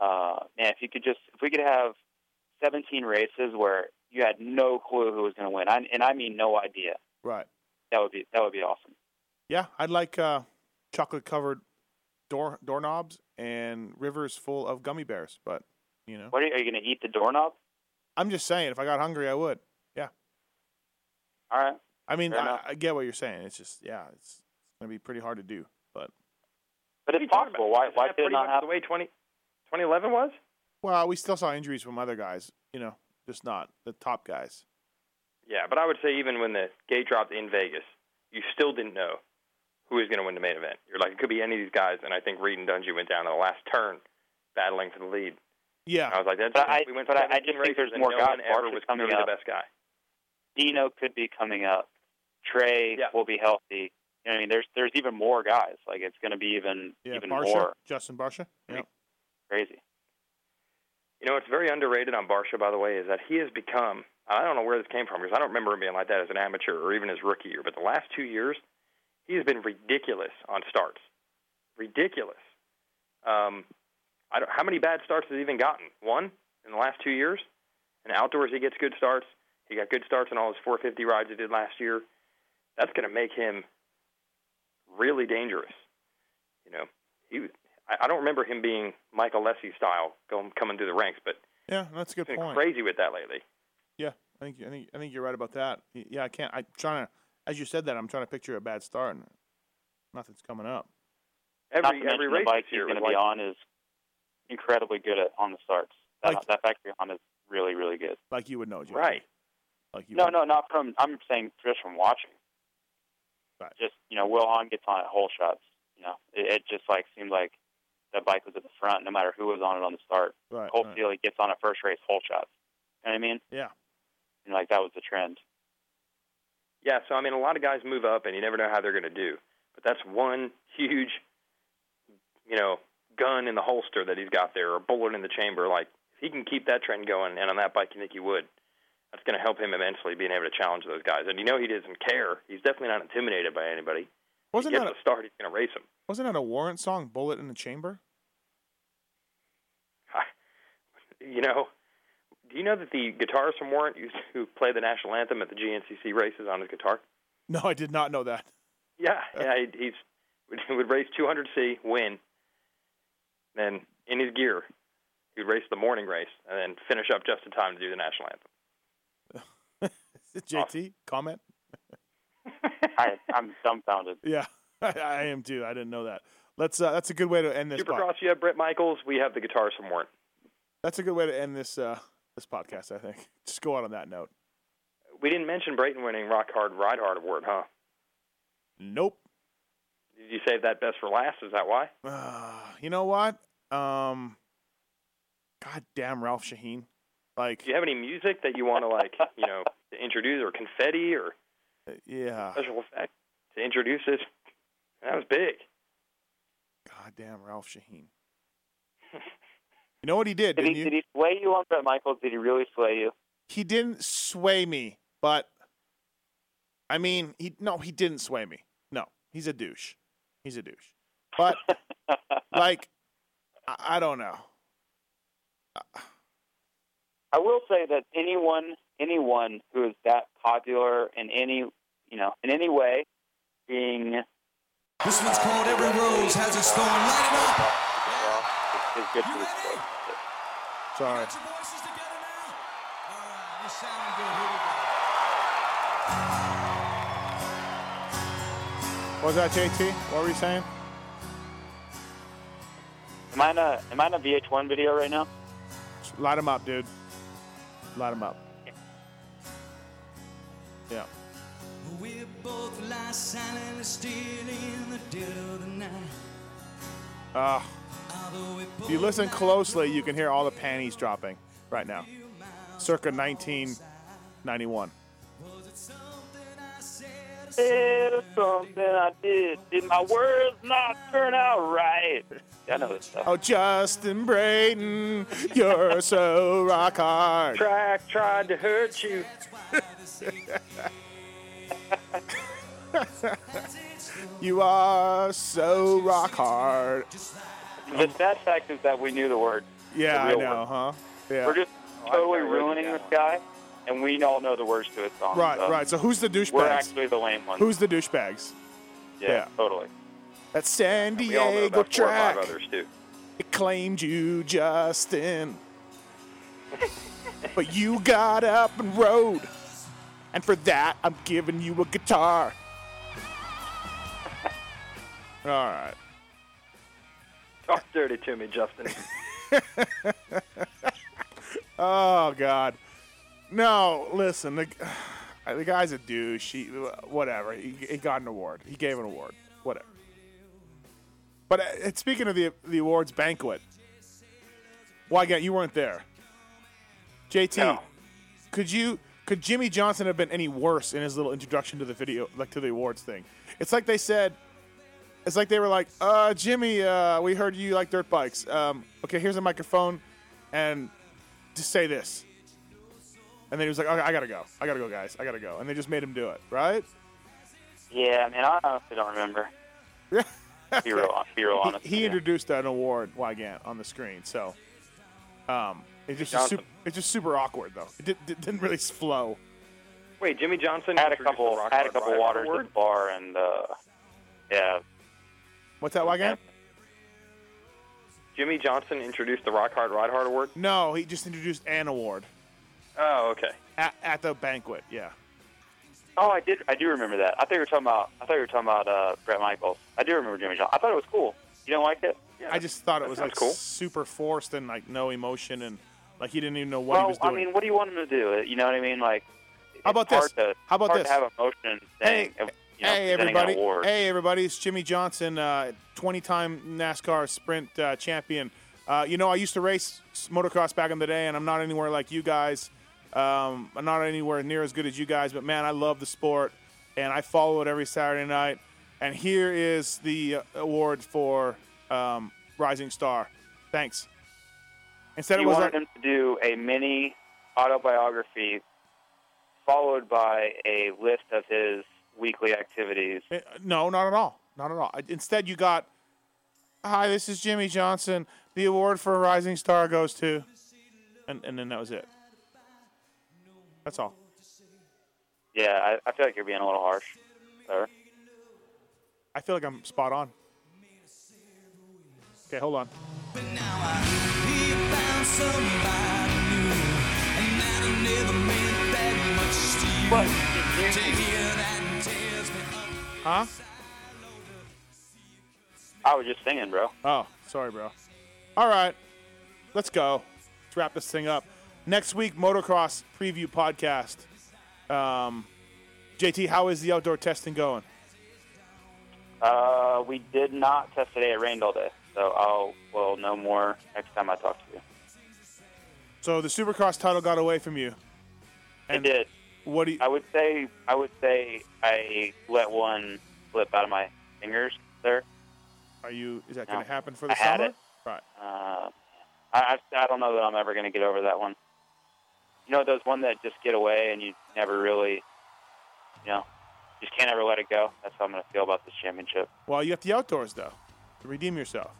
Man, if we could have 17 races where you had no clue who was going to win, and I mean no idea. Right. That would be awesome. Yeah, I'd like chocolate-covered doorknobs and rivers full of gummy bears, but, What are you going to eat the doorknob? I'm just saying, if I got hungry, I would. Yeah. All right. I mean, I get what you're saying. It's just, it's going to be pretty hard to do, but. But it's possible. Why did it not happen? The way 2011 was? Well, we still saw injuries from other guys, just not the top guys. Yeah, but I would say even when the gate dropped in Vegas, you still didn't know who is going to win the main event. You're like, it could be any of these guys, and I think Reed and Dungey went down to the last turn battling for the lead. Yeah. And I was like, I just think there's more guys. Barcia was coming up. The best guy. Dino could be coming up. Trey will be healthy. You know what I mean? There's even more guys. Like, it's going to be even Barcia, more. Justin Barcia. Yeah. Crazy. What's very underrated on Barcia, by the way, is that he has become, I don't know where this came from because I don't remember him being like that as an amateur or even his rookie year, but the last 2 years, he has been ridiculous on starts. Ridiculous. How many bad starts has he even gotten? One in the last 2 years? And outdoors, he gets good starts. He got good starts in all his 450 rides he did last year. That's going to make him really dangerous. I don't remember him being Michael Alessi style coming through the ranks, but yeah, that's a good point. He's been crazy with that lately. Yeah, I think you're right about that. Yeah, I can't. As you said that, I'm trying to picture a bad start, and nothing's coming up. Every race the bike he's going to be on is incredibly good on the starts. That factory Honda is really, really good. Like you would know, Jim. Right? Not from. I'm saying just from watching. Right. Just Will Hahn gets on at hole shots. It just seemed like that bike was at the front, no matter who was on it on the start. Right. Cole Seeley gets on at first race hole shots. You know what I mean? Yeah. And that was the trend. Yeah, so a lot of guys move up, and you never know how they're going to do. But that's one huge, gun in the holster that he's got there, or bullet in the chamber. Like, if he can keep that trend going, and on that bike, I think he would. That's going to help him immensely, being able to challenge those guys. And he doesn't care. He's definitely not intimidated by anybody. Wasn't that a start? He's going to race him. Wasn't that a Warrant song, "Bullet in the Chamber"? Do you know that the guitarist from Wharton who played the national anthem at the GNCC races on his guitar? No, I did not know that. Yeah, he would race 200C, win, And in his gear, he'd race the morning race and then finish up just in time to do the national anthem. Is it JT? Awesome. Comment? I'm dumbfounded. Yeah, I am too. I didn't know that. Let's. That's a good way to end this. Supercross, you have Brett Michaels. We have the guitars from Wharton. That's a good way to end this podcast, I think. Just go out on that note. We didn't mention Brayton winning Rock Hard, Ride Hard award, huh? Nope. Did you save that best for last? Is that why? You know what? God damn Ralph Shaheen. Do you have any music that you want to, to introduce, or confetti, or special effect to introduce it? That was big. God damn Ralph Shaheen. You know what he did? Did he sway you on Brett Michaels? Did he really sway you? He didn't sway me, but I mean, he didn't sway me. No, he's a douche. He's a douche. But I don't know. I will say that anyone who is that popular in any way, being this one's called Every Rose Has Its Thorn. Light it up. Is good for the sport. Sorry. What was that, JT? What were you saying? Am I in a VH1 video right now? Light them up, dude. Light them up. Yeah. We both lie silently still in the dead of the night. If you listen closely, you can hear all the panties dropping right now. Circa 1991. It was something I did. Did my words not turn out right? I know this stuff. Oh, Justin Brayton, you're so rock hard. Track tried to hurt you. You are so rock hard. The sad fact is that we knew the word. Yeah, I know, word. Huh? Yeah. We're just totally ruining this guy, and we all know the words to his song. Right, right. So who's the douchebags? We're actually the lame ones. Who's the douchebags? Yeah, totally. That San Diego track. We all know about four or five others, too. It claimed you, Justin. But you got up and rode. And for that, I'm giving you a guitar. All right. Talk dirty to me, Justin. Oh, God. No, listen. The guy's a douche. Whatever. He got an award. He gave an award. Whatever. But speaking of the awards banquet, Weigandt, you weren't there. JT, no. Could Jimmy Johnson have been any worse in his little introduction to the video, to the awards thing? It's like they said. It's like they were like, Jimmy, we heard you like dirt bikes. Okay, here's a microphone, and just say this. And then he was like, okay, I gotta go. And they just made him do it, right? Yeah, I mean, I honestly don't remember. Be real honest. He introduced an award, Weigandt, on the screen, so it's just super awkward, though. It didn't really flow. Wait, Jimmy Johnson had a couple waters at the bar, and yeah. What's that, Weigandt? Jimmy Johnson introduced the Rock Hard, Ride Hard award? No, he just introduced an award. Oh, okay. At the banquet, yeah. Oh, I do remember that. I thought you were talking about Brett Michaels. I do remember Jimmy Johnson. I thought it was cool. You don't like it? Yeah, I just thought it was cool. Super forced and no emotion, and he didn't even know what he was doing. Well, I mean, what do you want him to do? You know what I mean? How about this? Hard to have emotion saying. Hey. Hey everybody! It's Jimmy Johnson, 20-time NASCAR Sprint champion. I used to race motocross back in the day, and I'm not anywhere like you guys. I'm not anywhere near as good as you guys, but man, I love the sport, and I follow it every Saturday night. And here is the award for Rising Star. Thanks. Instead, you wanted him to do a mini autobiography, followed by a list of his weekly activities. No, not at all. Not at all. Instead, you got, hi, this is Jimmy Johnson. The award for Rising Star goes to, and then that was it. That's all. Yeah, I feel like you're being a little harsh, sir. I feel like I'm spot on. Okay, hold on. But now I hear about somebody new, and that I never meant that much to you. But to hear that tears me up. Huh? I was just singing, bro. Oh, sorry, bro. All right, let's go. Let's wrap this thing up. Next week, motocross preview podcast. JT, how is the outdoor testing going? We did not test today. It rained all day, so we'll know more next time I talk to you. So the Supercross title got away from you. It did. What do you? I would say I let one slip out of my fingers there. Are you? Is that going to happen for the summer? I had it. Right. I don't know that I'm ever going to get over that one. You know, those one that just get away and you never really, you know, just can't ever let it go. That's how I'm going to feel about this championship. Well, you have the outdoors, though, to redeem yourself.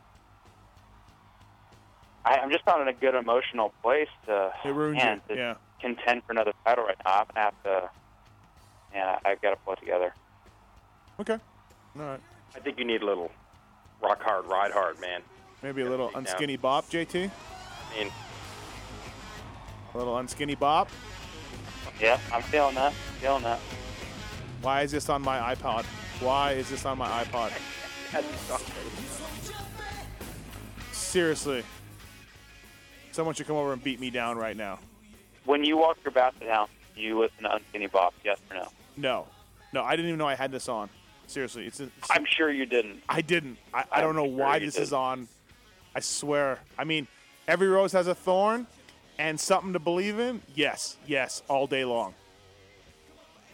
I'm just not in a good emotional place to contend for another title right now. I'm going to have to, I've got to pull it together. Okay. All right. I think you need a little rock hard, ride hard, man. Maybe a little unskinny bop, JT? I mean, a little unskinny bop? Yeah, I'm feeling that. Why is this on my iPod? Seriously. Someone should come over and beat me down right now. When you walk your basket down, do you listen to Unskinny Bop, yes or no? No, I didn't even know I had this on. Seriously. I'm sure you didn't. I didn't. I don't know why this is on. I swear. I mean, every rose has a thorn and something to believe in. Yes, all day long.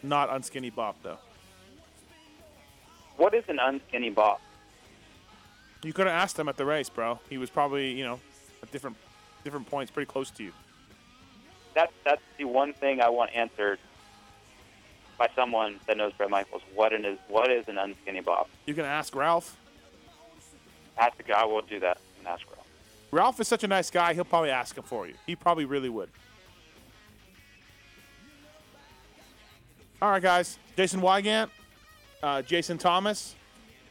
Not Unskinny Bop, though. What is an Unskinny Bop? You could have asked him at the race, bro. He was probably, at different points, pretty close to you. That's the one thing I want answered by someone that knows Bret Michaels. What is an Unskinny Bop? You can ask Ralph. I will do that and ask Ralph. Ralph is such a nice guy, he'll probably ask him for you. He probably really would. All right, guys. Jason Weigandt, Jason Thomas,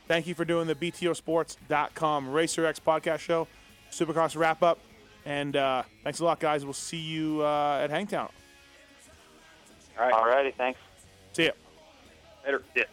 thank you for doing the BTOsports.com Racer X podcast show, Supercross wrap-up. And thanks a lot, guys. We'll see you at Hangtown. All right. All righty. Thanks. See ya. Later. Yeah.